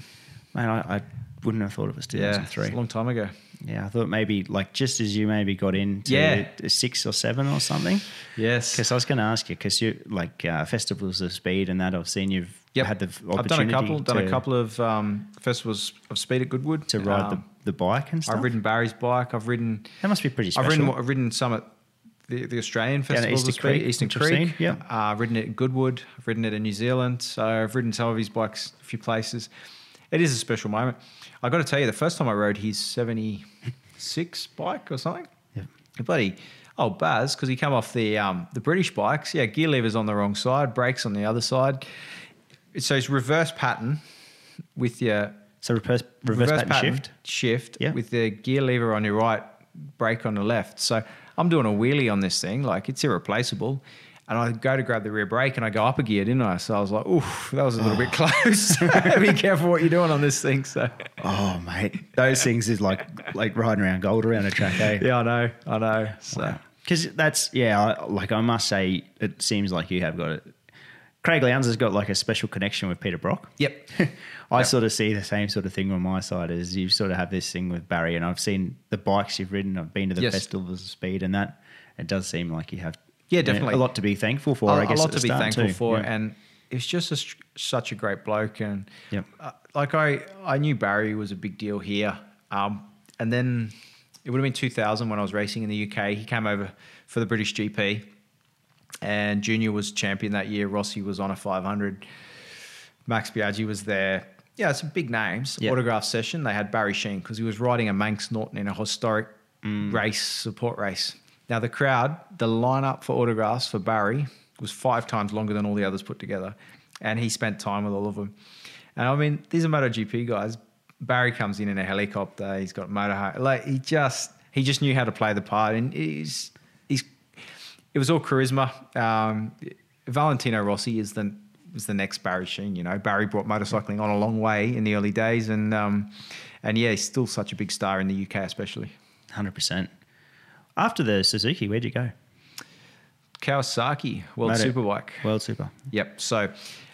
Man, I, I wouldn't have thought it was two thousand three. Yeah, it's a long time ago. Yeah, I thought maybe like just as you maybe got into yeah. six or seven or something. Yes. Because I was going to ask you, because you like uh, festivals of speed and that, I've seen you've yep. had the opportunity. I've done a couple, done a couple of um, festivals of speed at Goodwood. To ride um, the, the bike and stuff? I've ridden Barry's bike. I've ridden... That must be pretty special. I've ridden, I've ridden some at the, the Australian festivals of speed. Eastern Creek. Yeah. Uh, I've ridden it at Goodwood. I've ridden it in New Zealand. So I've ridden some of his bikes a few places. It is a special moment. I got to tell you, the first time I rode his seventy-six bike or something, yeah. bloody old Baz, because he came off the um, the British bikes. Yeah, gear levers on the wrong side, brakes on the other side. So it's reverse pattern with your so reverse reverse, reverse pattern, pattern shift shift yeah. with the gear lever on your right, brake on the left. So I'm doing a wheelie on this thing, like it's irreplaceable. And I go to grab the rear brake and I go up a gear, didn't I? So I was like, oof, that was a little oh. bit close. Be careful what you're doing on this thing. So, oh, mate, those things is like like riding around gold around a track, eh? Yeah, I know, I know. So, because wow. that's, yeah, I, like I must say, it seems like you have got it. Craig Lowndes has got like a special connection with Peter Brock. Yep. I yep. sort of see the same sort of thing on my side as you sort of have this thing with Barry, and I've seen the bikes you've ridden. I've been to the yes. Festivals of Speed and that. It does seem like you have yeah, definitely. You know, a lot to be thankful for, a, I guess. A lot to be thankful too. for. Yeah. And it's just a, such a great bloke. And yep. uh, like I, I knew Barry was a big deal here. Um, and then it would have been two thousand when I was racing in the U K. He came over for the British G P. And Junior was champion that year. Rossi was on a five hundred. Max Biaggi was there. Yeah, some big names. Yep. Autograph session. They had Barry Sheen because he was riding a Manx Norton in a historic mm. race, support race. Now, the crowd, the lineup for autographs for Barry was five times longer than all the others put together. And he spent time with all of them. And, I mean, these are MotoGP guys. Barry comes in in a helicopter. He's got motorhome. Like, he just, he just knew how to play the part. And he's... It was all charisma. Um, Valentino Rossi is the was the next Barry Sheen. You know, Barry brought motorcycling on a long way in the early days, and um, and yeah, he's still such a big star in the U K, especially. one hundred percent. After the Suzuki, where'd you go? Kawasaki World Moto, Superbike. World Super. Yep. So,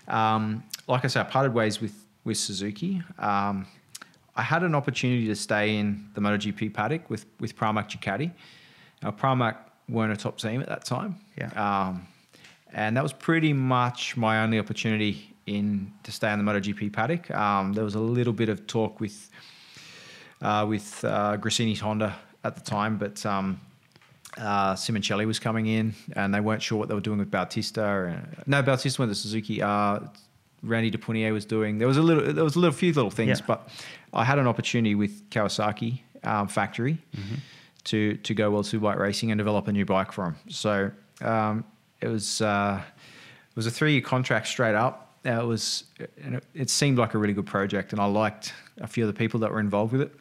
um, like I said, I parted ways with with Suzuki. Um, I had an opportunity to stay in the MotoGP paddock with with Pramac Ducati. Now, Pramac weren't a top team at that time. Yeah. Um, and that was pretty much my only opportunity in to stay on the MotoGP paddock. Um, there was a little bit of talk with uh, with uh, Grassini's Honda at the time, but um, uh, Simoncelli was coming in and they weren't sure what they were doing with Bautista. And, no, Bautista went to Suzuki. Uh, Randy DePunier was doing. There was a little, there was a little few little things, yeah. but I had an opportunity with Kawasaki um, factory. Mm-hmm. to to go World Superbike racing and develop a new bike for him. So um, it was uh, it was a three-year contract straight up. Uh, it was and it, it seemed like a really good project, and I liked a few of the people that were involved with it.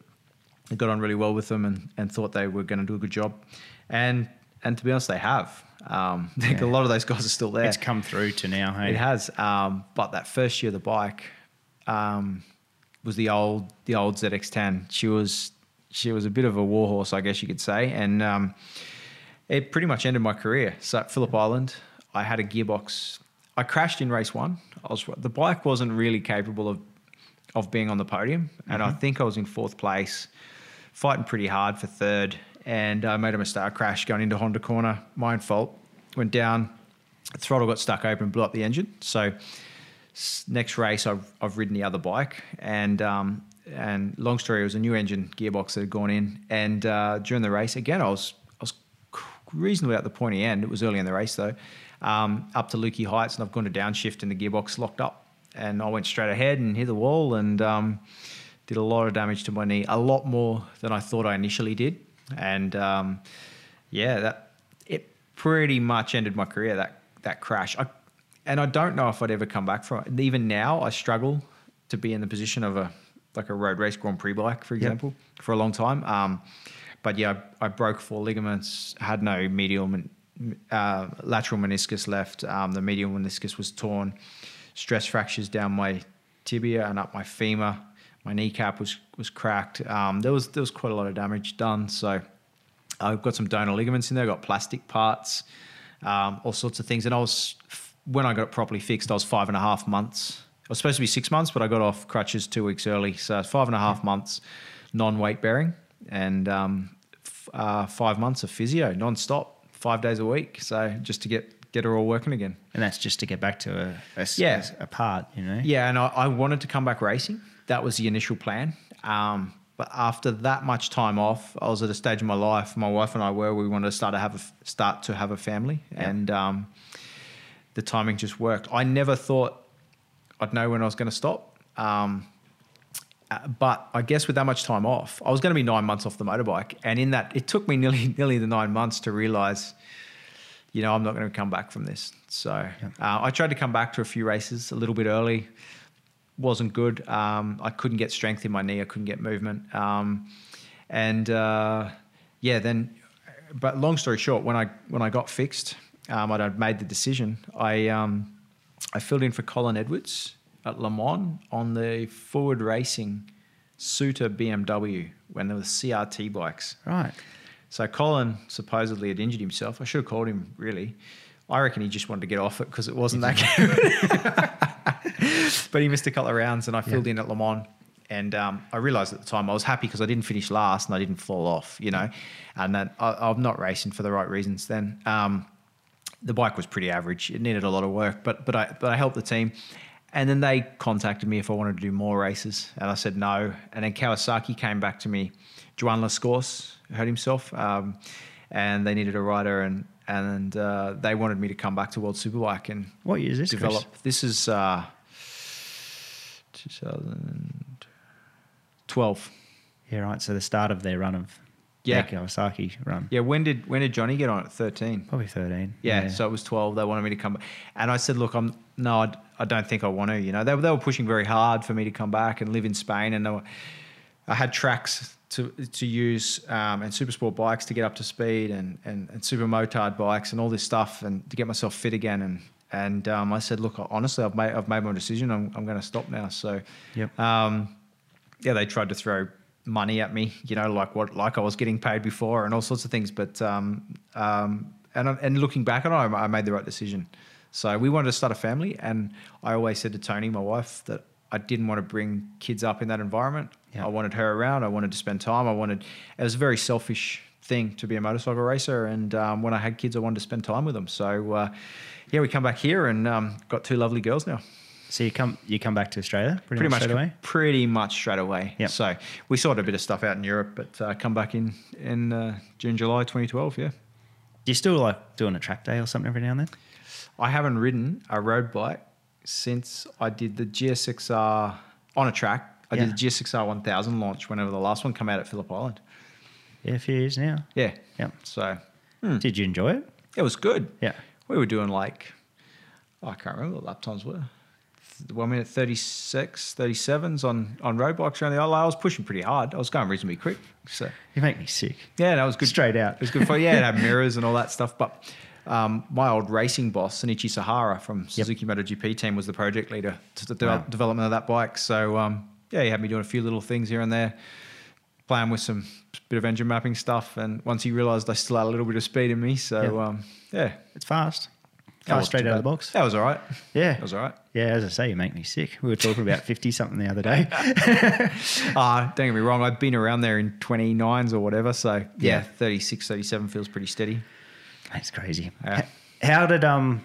I got on really well with them and, and thought they were going to do a good job. And and to be honest, they have. Um, yeah. A lot of those guys are still there. It's come through to now, hey? It has. Um, but that first year of the bike um, was the old the old Z X ten. She was... She was a bit of a warhorse, I guess you could say. And um, it pretty much ended my career. So at Phillip Island, I had a gearbox. I crashed in race one. I was, the bike wasn't really capable of of being on the podium. And mm-hmm. I think I was in fourth place, fighting pretty hard for third. And I made a mistake. I crashed going into Honda Corner. My own fault. Went down. The throttle got stuck open, blew up the engine. So next race, I've, I've ridden the other bike. And... Um, And long story, it was a new engine gearbox that had gone in. And uh, during the race, again, I was I was reasonably at the pointy end. It was early in the race, though, um, up to Lukey Heights. And I've gone to downshift and the gearbox locked up. And I went straight ahead and hit the wall and um, did a lot of damage to my knee, a lot more than I thought I initially did. And, um, yeah, that it pretty much ended my career, that, that crash. I, and I don't know if I'd ever come back from it. Even now, I struggle to be in the position of a... like a road race Grand Prix bike, for example, yep. for a long time. Um, but yeah, I, I broke four ligaments, had no medial, men, uh, lateral meniscus left. Um, the medial meniscus was torn, stress fractures down my tibia and up my femur. My kneecap was was cracked. Um, there was there was quite a lot of damage done. So I've got some donor ligaments in there. I got plastic parts, um, all sorts of things. And I was when I got it properly fixed, I was five and a half months. It was supposed to be six months, but I got off crutches two weeks early. So five and a half months non-weight bearing and um, f uh, five months of physio non-stop, five days a week. So just to get, get her all working again. And that's just to get back to a, a, yeah. a part, you know? Yeah, and I, I wanted to come back racing. That was the initial plan. Um, but after that much time off, I was at a stage in my life, my wife and I were, we wanted to start to have a, start to have a family. Yep. And um, the timing just worked. I never thought... I'd know when I was going to stop. Um, but I guess with that much time off, I was going to be nine months off the motorbike. And in that, it took me nearly nearly the nine months to realise, you know, I'm not going to come back from this. So yeah. uh, I tried to come back to a few races a little bit early. Wasn't good. Um, I couldn't get strength in my knee. I couldn't get movement. Um, and uh, yeah, then, but long story short, when I, when I got fixed, um, I'd made the decision. I um, I filled in for Colin Edwards at Le Mans on the Forward Racing Suter B M W when there was C R T bikes. Right. So Colin supposedly had injured himself. I should have called him, really. I reckon he just wanted to get off it because it wasn't that good. But he missed a couple of rounds and I filled yeah. in at Le Mans. And um, I realised at the time I was happy because I didn't finish last and I didn't fall off, you know. And then I, I'm not racing for the right reasons then. Um, the bike was pretty average. It needed a lot of work, but but I but I helped the team. And then they contacted me if I wanted to do more races. And I said no. And then Kawasaki came back to me. Juan Lascorce hurt himself. Um, and they needed a rider and and uh, they wanted me to come back to World Superbike and what year is this, develop. Chris? This is uh, two thousand twelve. Yeah, right. So the start of their run of yeah. their Kawasaki run. Yeah. When did when did Johnny get on at thirteen? Probably thirteen. Yeah, yeah. So it was twelve. They wanted me to come back, and I said, look, I'm no, I, I don't think I want to. You know, they they were pushing very hard for me to come back and live in Spain, and they were, I had tracks to to use um, and super sport bikes to get up to speed, and and, and super motard bikes and all this stuff, and to get myself fit again. And and um, I said, look, honestly, I've made I've made my decision. I'm I'm going to stop now. So yep. Um, yeah, they tried to throw money at me, you know, like what, like I was getting paid before and all sorts of things. But, um, um, and, and looking back on it, I made the right decision. So we wanted to start a family. And I always said to Tony, my wife, that I didn't want to bring kids up in that environment. Yeah. I wanted her around. I wanted to spend time. I wanted, it was a very selfish thing to be a motorcycle racer. And, um, when I had kids, I wanted to spend time with them. So, uh, yeah, we come back here and, um, got two lovely girls now. So you come you come back to Australia pretty, pretty much straight away? Pretty much straight away. Yep. So we sorted a bit of stuff out in Europe, but uh, come back in, in uh, June, July twenty twelve, yeah. Do you still like doing a track day or something every now and then? I haven't ridden a road bike since I did the G S X R on a track. I yeah. did the G S X R one thousand launch whenever the last one came out at Phillip Island. Yeah, a few years now. Yeah. Yep. So. Hmm. Did you enjoy it? It was good. Yeah. We were doing like, oh, I can't remember what lap times were. One minute thirty-six, thirty-sevens on, on road bikes around the island. I was pushing pretty hard. I was going reasonably quick. So you make me sick. Yeah, that no, was good. Straight out. It was good for yeah, it had mirrors and all that stuff. But um, my old racing boss, Senichi Sahara from Suzuki yep. MotoGP team, was the project leader to the de wow. development of that bike. So um, yeah, he had me doing a few little things here and there, playing with some bit of engine mapping stuff. And once he realised I still had a little bit of speed in me, so yep. um, yeah, it's fast. That was straight out of the box. That was all right. Yeah. That was all right. Yeah, as I say, you make me sick. We were talking about fifty-something the other day. uh, don't get me wrong. I've been around there in twenty-nines or whatever. So, yeah, yeah. thirty-six, thirty-seven feels pretty steady. That's crazy. Yeah. How did um?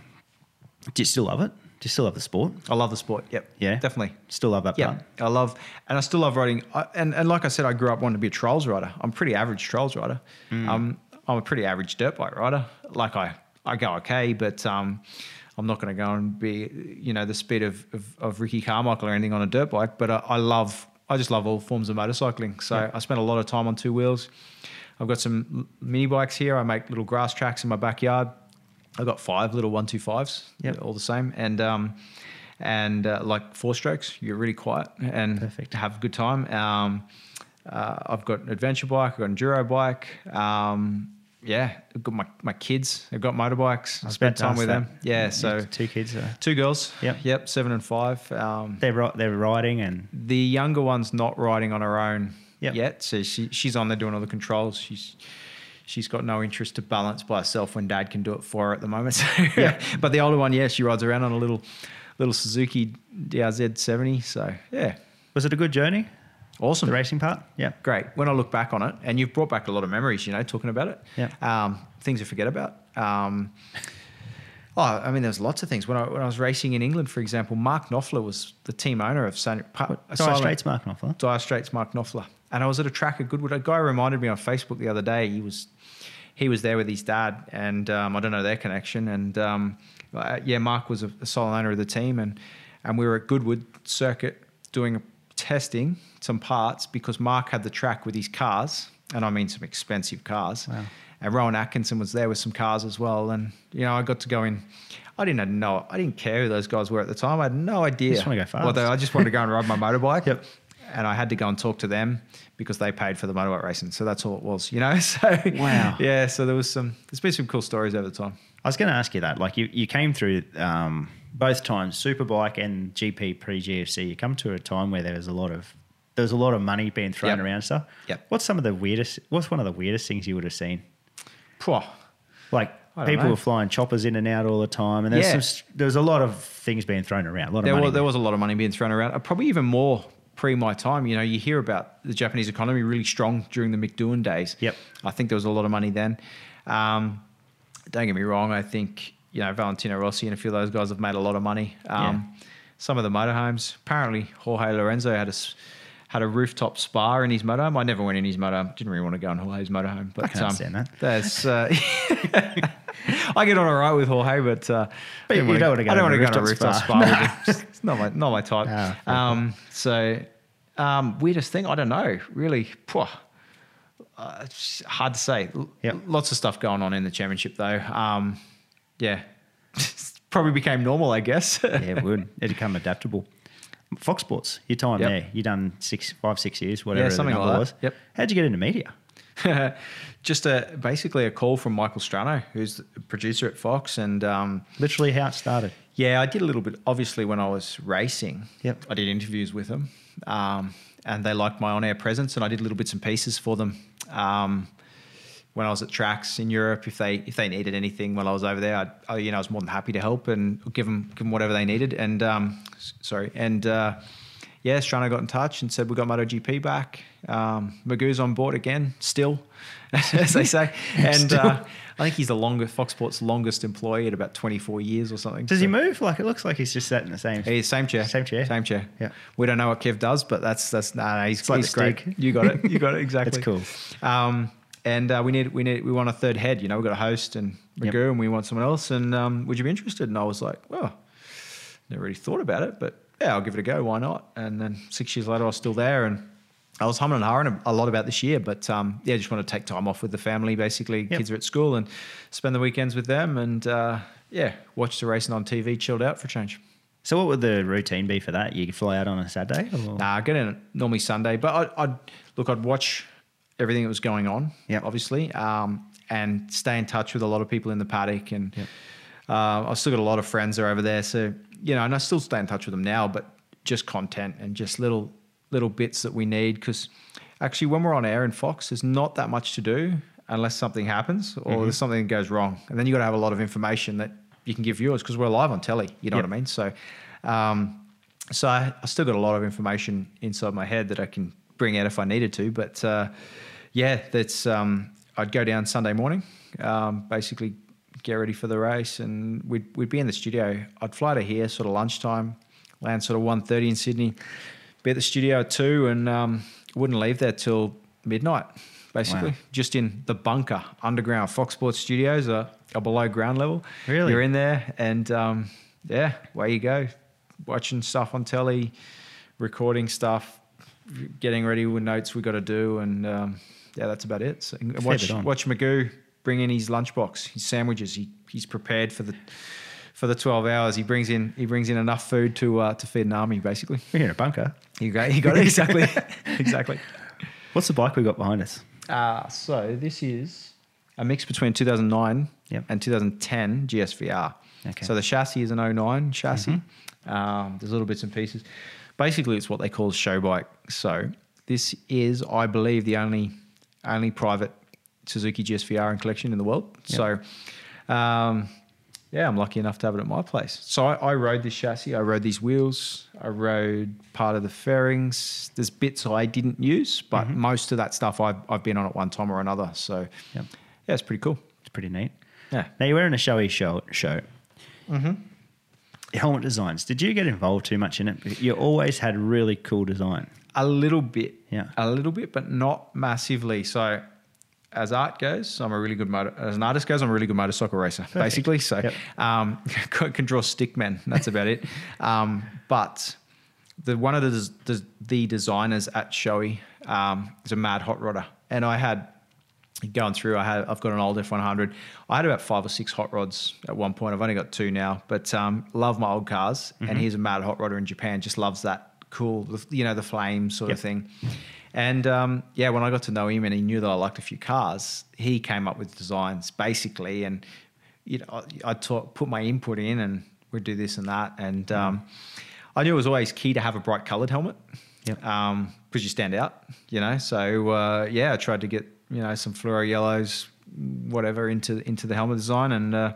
Do you still love it? Do you still love the sport? I love the sport, yep. Yeah? Definitely. Still love that yep. part? I love, and I still love riding. I, and, and like I said, I grew up wanting to be a trials rider. I'm a pretty average trials rider. Mm. Um, I'm a pretty average dirt bike rider. Like I... I go okay, but um, I'm not going to go and be, you know, the speed of, of, of Ricky Carmichael or anything on a dirt bike. But I, I love, I just love all forms of motorcycling. So yeah. I spend a lot of time on two wheels. I've got some mini bikes here. I make little grass tracks in my backyard. I've got five little one two fives, yep. all the same, and um, and uh, like four strokes. You're really quiet and Perfect. Have a good time. Um, uh, I've got an adventure bike. I've got an enduro bike. Um, Yeah, I've got my, my kids. I've got motorbikes. I spent time with that. them. Yeah, so two kids, uh, two girls. Yep, yep, seven and five. Um, they're they're riding, and the younger one's not riding on her own yep. yet. So she she's on there doing all the controls. She's she's got no interest to balance by herself when Dad can do it for her at the moment. So, yep. But the older one, yeah, she rides around on a little little Suzuki D R Z seventy. So yeah, was it a good journey? Awesome. The racing part? Yeah. Great. When I look back on it, and you've brought back a lot of memories, you know, talking about it. Yeah. Um, things to forget about. Um, oh, I mean, there's lots of things. When I when I was racing in England, for example, Mark Knopfler was the team owner of... San, what, Dire Silent, Straits Mark Knopfler? Dire Straits Mark Knopfler. And I was at a track at Goodwood. A guy reminded me on Facebook the other day. He was he was there with his dad, and um, I don't know their connection. And, um, uh, yeah, Mark was a, a sole owner of the team, and, and we were at Goodwood Circuit doing... a testing some parts because Mark had the track with his cars, and I mean some expensive cars. Wow. And Rowan Atkinson was there with some cars as well. And you know, I got to go in. I didn't know. I didn't care who those guys were at the time. I had no idea. I just want to go fast. Although I just wanted to go and ride my motorbike. Yep. and I had to go and talk to them because they paid for the motorbike racing. So that's all it was, you know. So wow, yeah. So there was some. There's been some cool stories over the time. I was going to ask you that. Like you, you came through um, both times, Superbike and G P pre G F C. You come to a time where there was a lot of there was a lot of money being thrown yep. around stuff. Yeah. What's some of the weirdest? What's one of the weirdest things you would have seen? Pwah. Like. People know. were flying choppers in and out all the time, and there's yeah. some, there was a lot of things being thrown around. A lot there, of money was, there was a lot of money being thrown around. Probably even more pre my time. You know, you hear about the Japanese economy really strong during the Mick Doohan days. Yep, I think there was a lot of money then. Um, don't get me wrong. I think you know Valentino Rossi and a few of those guys have made a lot of money. Um, yeah. Some of the motorhomes. Apparently, Jorge Lorenzo had a had a rooftop spa in his motorhome. I never went in his motorhome. Didn't really want to go in Jorge's motorhome. But, I can't um, understand that. That's. Uh, I get on all right with Jorge, but, uh, but you don't want to go to a rooftop spa. No. It's not my, not my type. No, um, so um, weirdest thing, I don't know, really. Uh, it's hard to say. Yep. Lots of stuff going on in the championship, though. Um, yeah, probably became normal, I guess. Yeah, it would. It'd become adaptable. Fox Sports, your time yep. there, you done six, five, six years, whatever yeah, something the number like was. Yep. How'd you get into media? Just a, basically a call from Michael Strano, who's the producer at Fox. And um, literally how it started. Yeah, I did a little bit. Obviously, when I was racing, yep. I did interviews with them um, and they liked my on-air presence, and I did little bits and pieces for them um, when I was at tracks in Europe. If they if they needed anything while I was over there, I'd, I, you know, I was more than happy to help and give them, give them whatever they needed. And um, sorry. And uh, yeah, Strano got in touch and said, we got MotoGP back. Um, Magoo's on board again, still, as they say. And uh, I think he's the longest, Fox Sports' longest employee at about twenty-four years or something. Does so. he move? Like, it looks like he's just sat in the same chair. Same chair. Same chair. Same chair. Yeah. We don't know what Kev does, but that's, that's, no, nah, nah, he's, he's great. You got it. You got it. Exactly. That's cool. Um, and uh, we need, we need, we want a third head, you know, we've got a host and Magoo yep. and we want someone else. And um, would you be interested? And I was like, well, never really thought about it, but yeah, I'll give it a go. Why not? And then six years later, I was still there, and I was humming and hawing a lot about this year. But um, yeah, I just want to take time off with the family, basically. Yep. Kids are at school, and spend the weekends with them, and uh, yeah, watch the racing on T V, chilled out for a change. So what would the routine be for that? You fly out on a Saturday? Or? Nah, I get in normally Sunday, but I'd, I'd look, I'd watch everything that was going on, yep. obviously, um, and stay in touch with a lot of people in the paddock. And yep. uh, I've still got a lot of friends that are over there, so... You know, and I still stay in touch with them now, but just content and just little little bits that we need, because actually when we're on air in Fox, there's not that much to do unless something happens or mm-hmm. there's something that goes wrong. And then you've got to have a lot of information that you can give viewers because we're live on telly, you know yep. what I mean? So um, so I, I still got a lot of information inside my head that I can bring out if I needed to. But, uh, yeah, that's um, I'd go down Sunday morning, um, basically – get ready for the race, and we'd we'd be in the studio. I'd fly to here sort of lunchtime, land sort of one thirty in Sydney, be at the studio at two, and um, wouldn't leave there till midnight, basically. Wow. Just in the bunker, underground. Fox Sports studios are, are below ground level. Really? You're in there, and um, yeah, away you go. Watching stuff on telly, recording stuff, getting ready with notes we got to do, and um, yeah, that's about it. So watch, watch Magoo. Bring in his lunchbox, his sandwiches. He he's prepared for the for the twelve hours. He brings in he brings in enough food to uh, to feed an army, basically. We're in a bunker. You got you got it exactly exactly. What's the bike we got behind us? Uh, so this is a mix between two thousand nine yep. and two thousand ten G S V R. Okay. So the chassis is an oh nine chassis. Mm-hmm. Um, there's little bits and pieces. Basically, it's what they call a show bike. So this is, I believe, the only only private Suzuki G S V R and collection in the world. Yep. So, um, yeah, I'm lucky enough to have it at my place. So I, I rode this chassis. I rode these wheels. I rode part of the fairings. There's bits I didn't use, but mm-hmm. most of that stuff I've, I've been on at one time or another. So, yep. yeah, it's pretty cool. It's pretty neat. Yeah. Now, you're wearing a showy show. show. Mm-hmm. Helmet designs. Did you get involved too much in it? You always had really cool design. A little bit. Yeah. A little bit, but not massively. So... As art goes, I'm a really good motor. As an artist goes, I'm a really good motorcycle racer, Perfect. basically. So, yep. um, can draw stickmen. That's about it. Um, but the one of the the, the designers at Shoei um, is a mad hot rodder, and I had going through. I had I've got an old F one hundred. I had about five or six hot rods at one point. I've only got two now, but um, love my old cars. Mm-hmm. And he's a mad hot rodder in Japan. Just loves that cool, you know, the flame sort yep. of thing. And um, yeah, when I got to know him and he knew that I liked a few cars, he came up with designs basically, and you know, I, I taught, put my input in, and we'd do this and that. And mm. um, I knew it was always key to have a bright coloured helmet, yep. um, because you stand out, you know. So uh, yeah, I tried to get, you know, some fluoro yellows, whatever, into into the helmet design, and uh,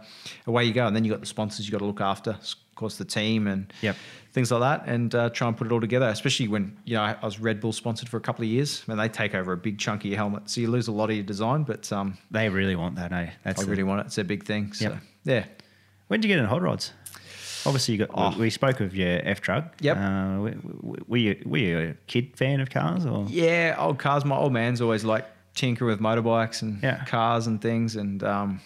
away you go. And then you got the sponsors you got to look after, of course, the team and yep. things like that, and uh, try and put it all together. Especially when, you know, I was Red Bull sponsored for a couple of years, and they take over a big chunk of your helmet, so you lose a lot of your design. But um, they really want that, eh? That's I the... really want it. It's a big thing. So yep. yeah. When did you get in hot rods? Obviously, you got. Oh. We spoke of your F Drug. Yep. Uh, were, were, you, were you a kid fan of cars or? Yeah, old cars. My old man's always like tinker with motorbikes and yeah. cars and things. And um,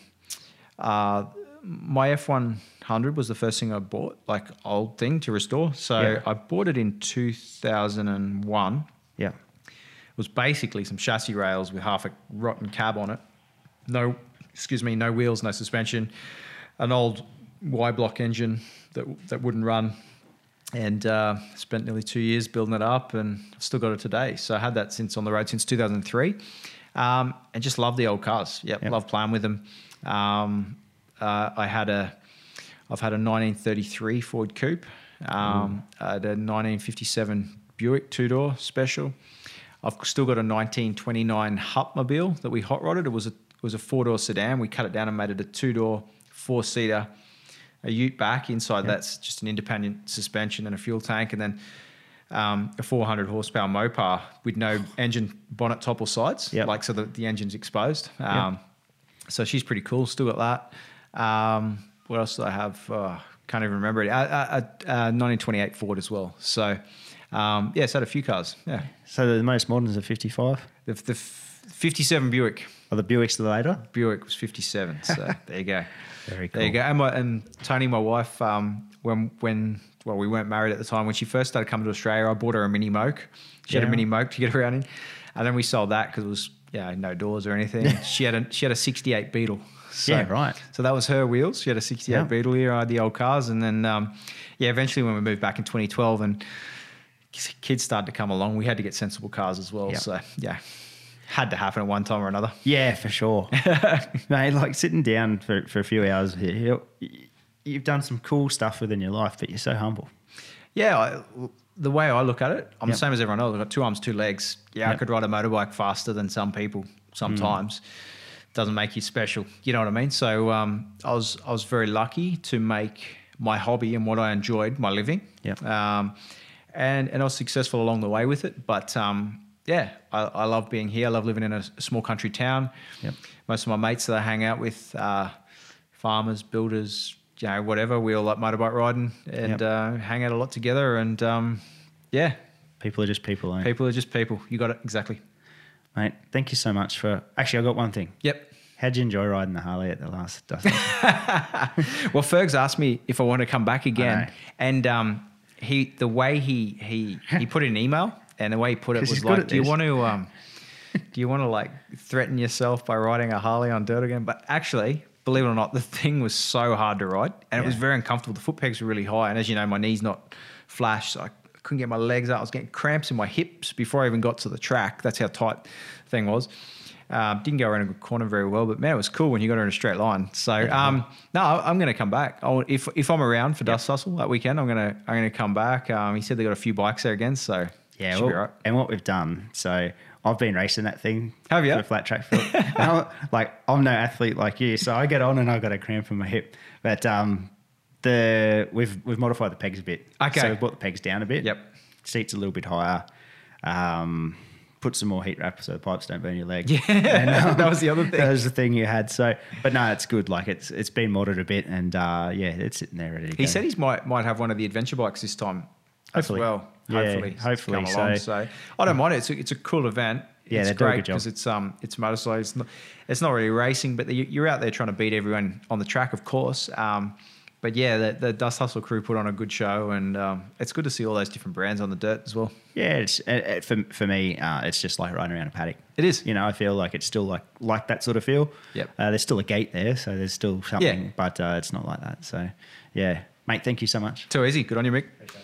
uh, my F one hundred was the first thing I bought, like old thing to restore. So yeah. I bought it in two thousand one. Yeah. It was basically some chassis rails with half a rotten cab on it. No, excuse me, no wheels, no suspension, an old Y-block engine that that wouldn't run, and uh, spent nearly two years building it up, and still got it today. So I had that since on the road since two thousand three, um, and just love the old cars. Yep, yep. Love playing with them. Um, uh, I had a, I've had a nineteen thirty-three Ford Coupe, um, mm. I had a nineteen fifty-seven Buick two-door special. I've still got a nineteen twenty-nine Hupmobile that we hot rodded. It was a it was a four-door sedan. We cut it down and made it a two-door four-seater. A ute back inside, yep. that's just an independent suspension and a fuel tank, and then um, a four hundred horsepower Mopar with no engine bonnet top or sides, yep. like so that the engine's exposed. Um, yep. So she's pretty cool, still got that. Um, what else do I have? Oh, can't even remember it. A, a, a nineteen twenty-eight Ford as well. So um, yeah, so I had a few cars. Yeah. So the most modern is a fifty-five? The, the fifty-seven Buick. Oh, the Buick's the later? Buick was fifty-seven, so there you go. Very cool. There you go. And, my, and Tony, my wife, um, when, when well, we weren't married at the time. When she first started coming to Australia, I bought her a Mini Moke. She yeah. had a Mini Moke to get around in. And then we sold that because it was, you know, no doors or anything. she had a she had a sixty-eight Beetle. So, yeah, right. So that was her wheels. She had a sixty-eight yeah. Beetle here. I had the old cars. And then, um, yeah, eventually when we moved back in twenty twelve and kids started to come along, we had to get sensible cars as well. Yeah. So, yeah. Had to happen at one time or another. Yeah, for sure. Mate, like sitting down for, for a few hours here, you've done some cool stuff within your life, but you're so humble. Yeah, I, the way I look at it, I'm yep. the same as everyone else. I've got two arms, two legs. Yeah, yep. I could ride a motorbike faster than some people sometimes. Mm. Doesn't make you special. You know what I mean? So um, I was I was very lucky to make my hobby and what I enjoyed my living. Yeah. Um, and, and I was successful along the way with it, but... Um, Yeah, I, I love being here. I love living in a small country town. Yep. Most of my mates that I hang out with, uh, farmers, builders, you know, whatever. We all like motorbike riding and yep. uh, hang out a lot together. And um, yeah, people are just people. Eh? People are just people. You got it exactly, mate. Thank you so much for. Actually, I got one thing. Yep. How'd you enjoy riding the Harley at the last? Well, Ferg's asked me if I want to come back again, and um, he the way he he he put in an email. And the way he put it was like, do you want to, um, do you want to like threaten yourself by riding a Harley on dirt again? But actually, believe it or not, the thing was so hard to ride and yeah. it was very uncomfortable. The foot pegs were really high. And as you know, my knee's not flash, so I couldn't get my legs out. I was getting cramps in my hips before I even got to the track. That's how tight the thing was. Um, didn't go around a good corner very well, but man, it was cool when you got her in a straight line. So, um, no, I'm going to come back. I'll, if if I'm around for yep. Dust Hustle that weekend, I'm going to, I'm going to come back. Um, he said they got a few bikes there again, so... Yeah, well, right. And what we've done, so I've been racing that thing. Have you? For a flat track field. I'm, like, I'm no athlete like you, so I get on and I've got a cramp in my hip. But um, the we've we've modified the pegs a bit. Okay. So we've brought the pegs down a bit. Yep. Seats a little bit higher. Um, put some more heat wrap so the pipes don't burn your leg. Yeah, and, um, that was the other thing. That was the thing you had. So, but no, it's good. Like it's it's been modded a bit and uh, yeah, it's sitting there ready to go. He said he might, might have one of the adventure bikes this time. Hopefully. As well. Hopefully, yeah, hopefully come along. So, so I don't mind it. It's a, it's a cool event. Yeah, it's great because it's um it's motorcycle. It's not, it's not really racing, but the, you're out there trying to beat everyone on the track, of course. Um, but yeah, the, the Dust Hustle crew put on a good show, and um, it's good to see all those different brands on the dirt as well. Yeah, it's it, for for me, uh, it's just like riding around a paddock. It is. You know, I feel like it's still like like that sort of feel. Yep. Uh, there's still a gate there, so there's still something, yeah. but uh, it's not like that. So yeah, mate, thank you so much. Too easy. Good on you, Mick. Okay.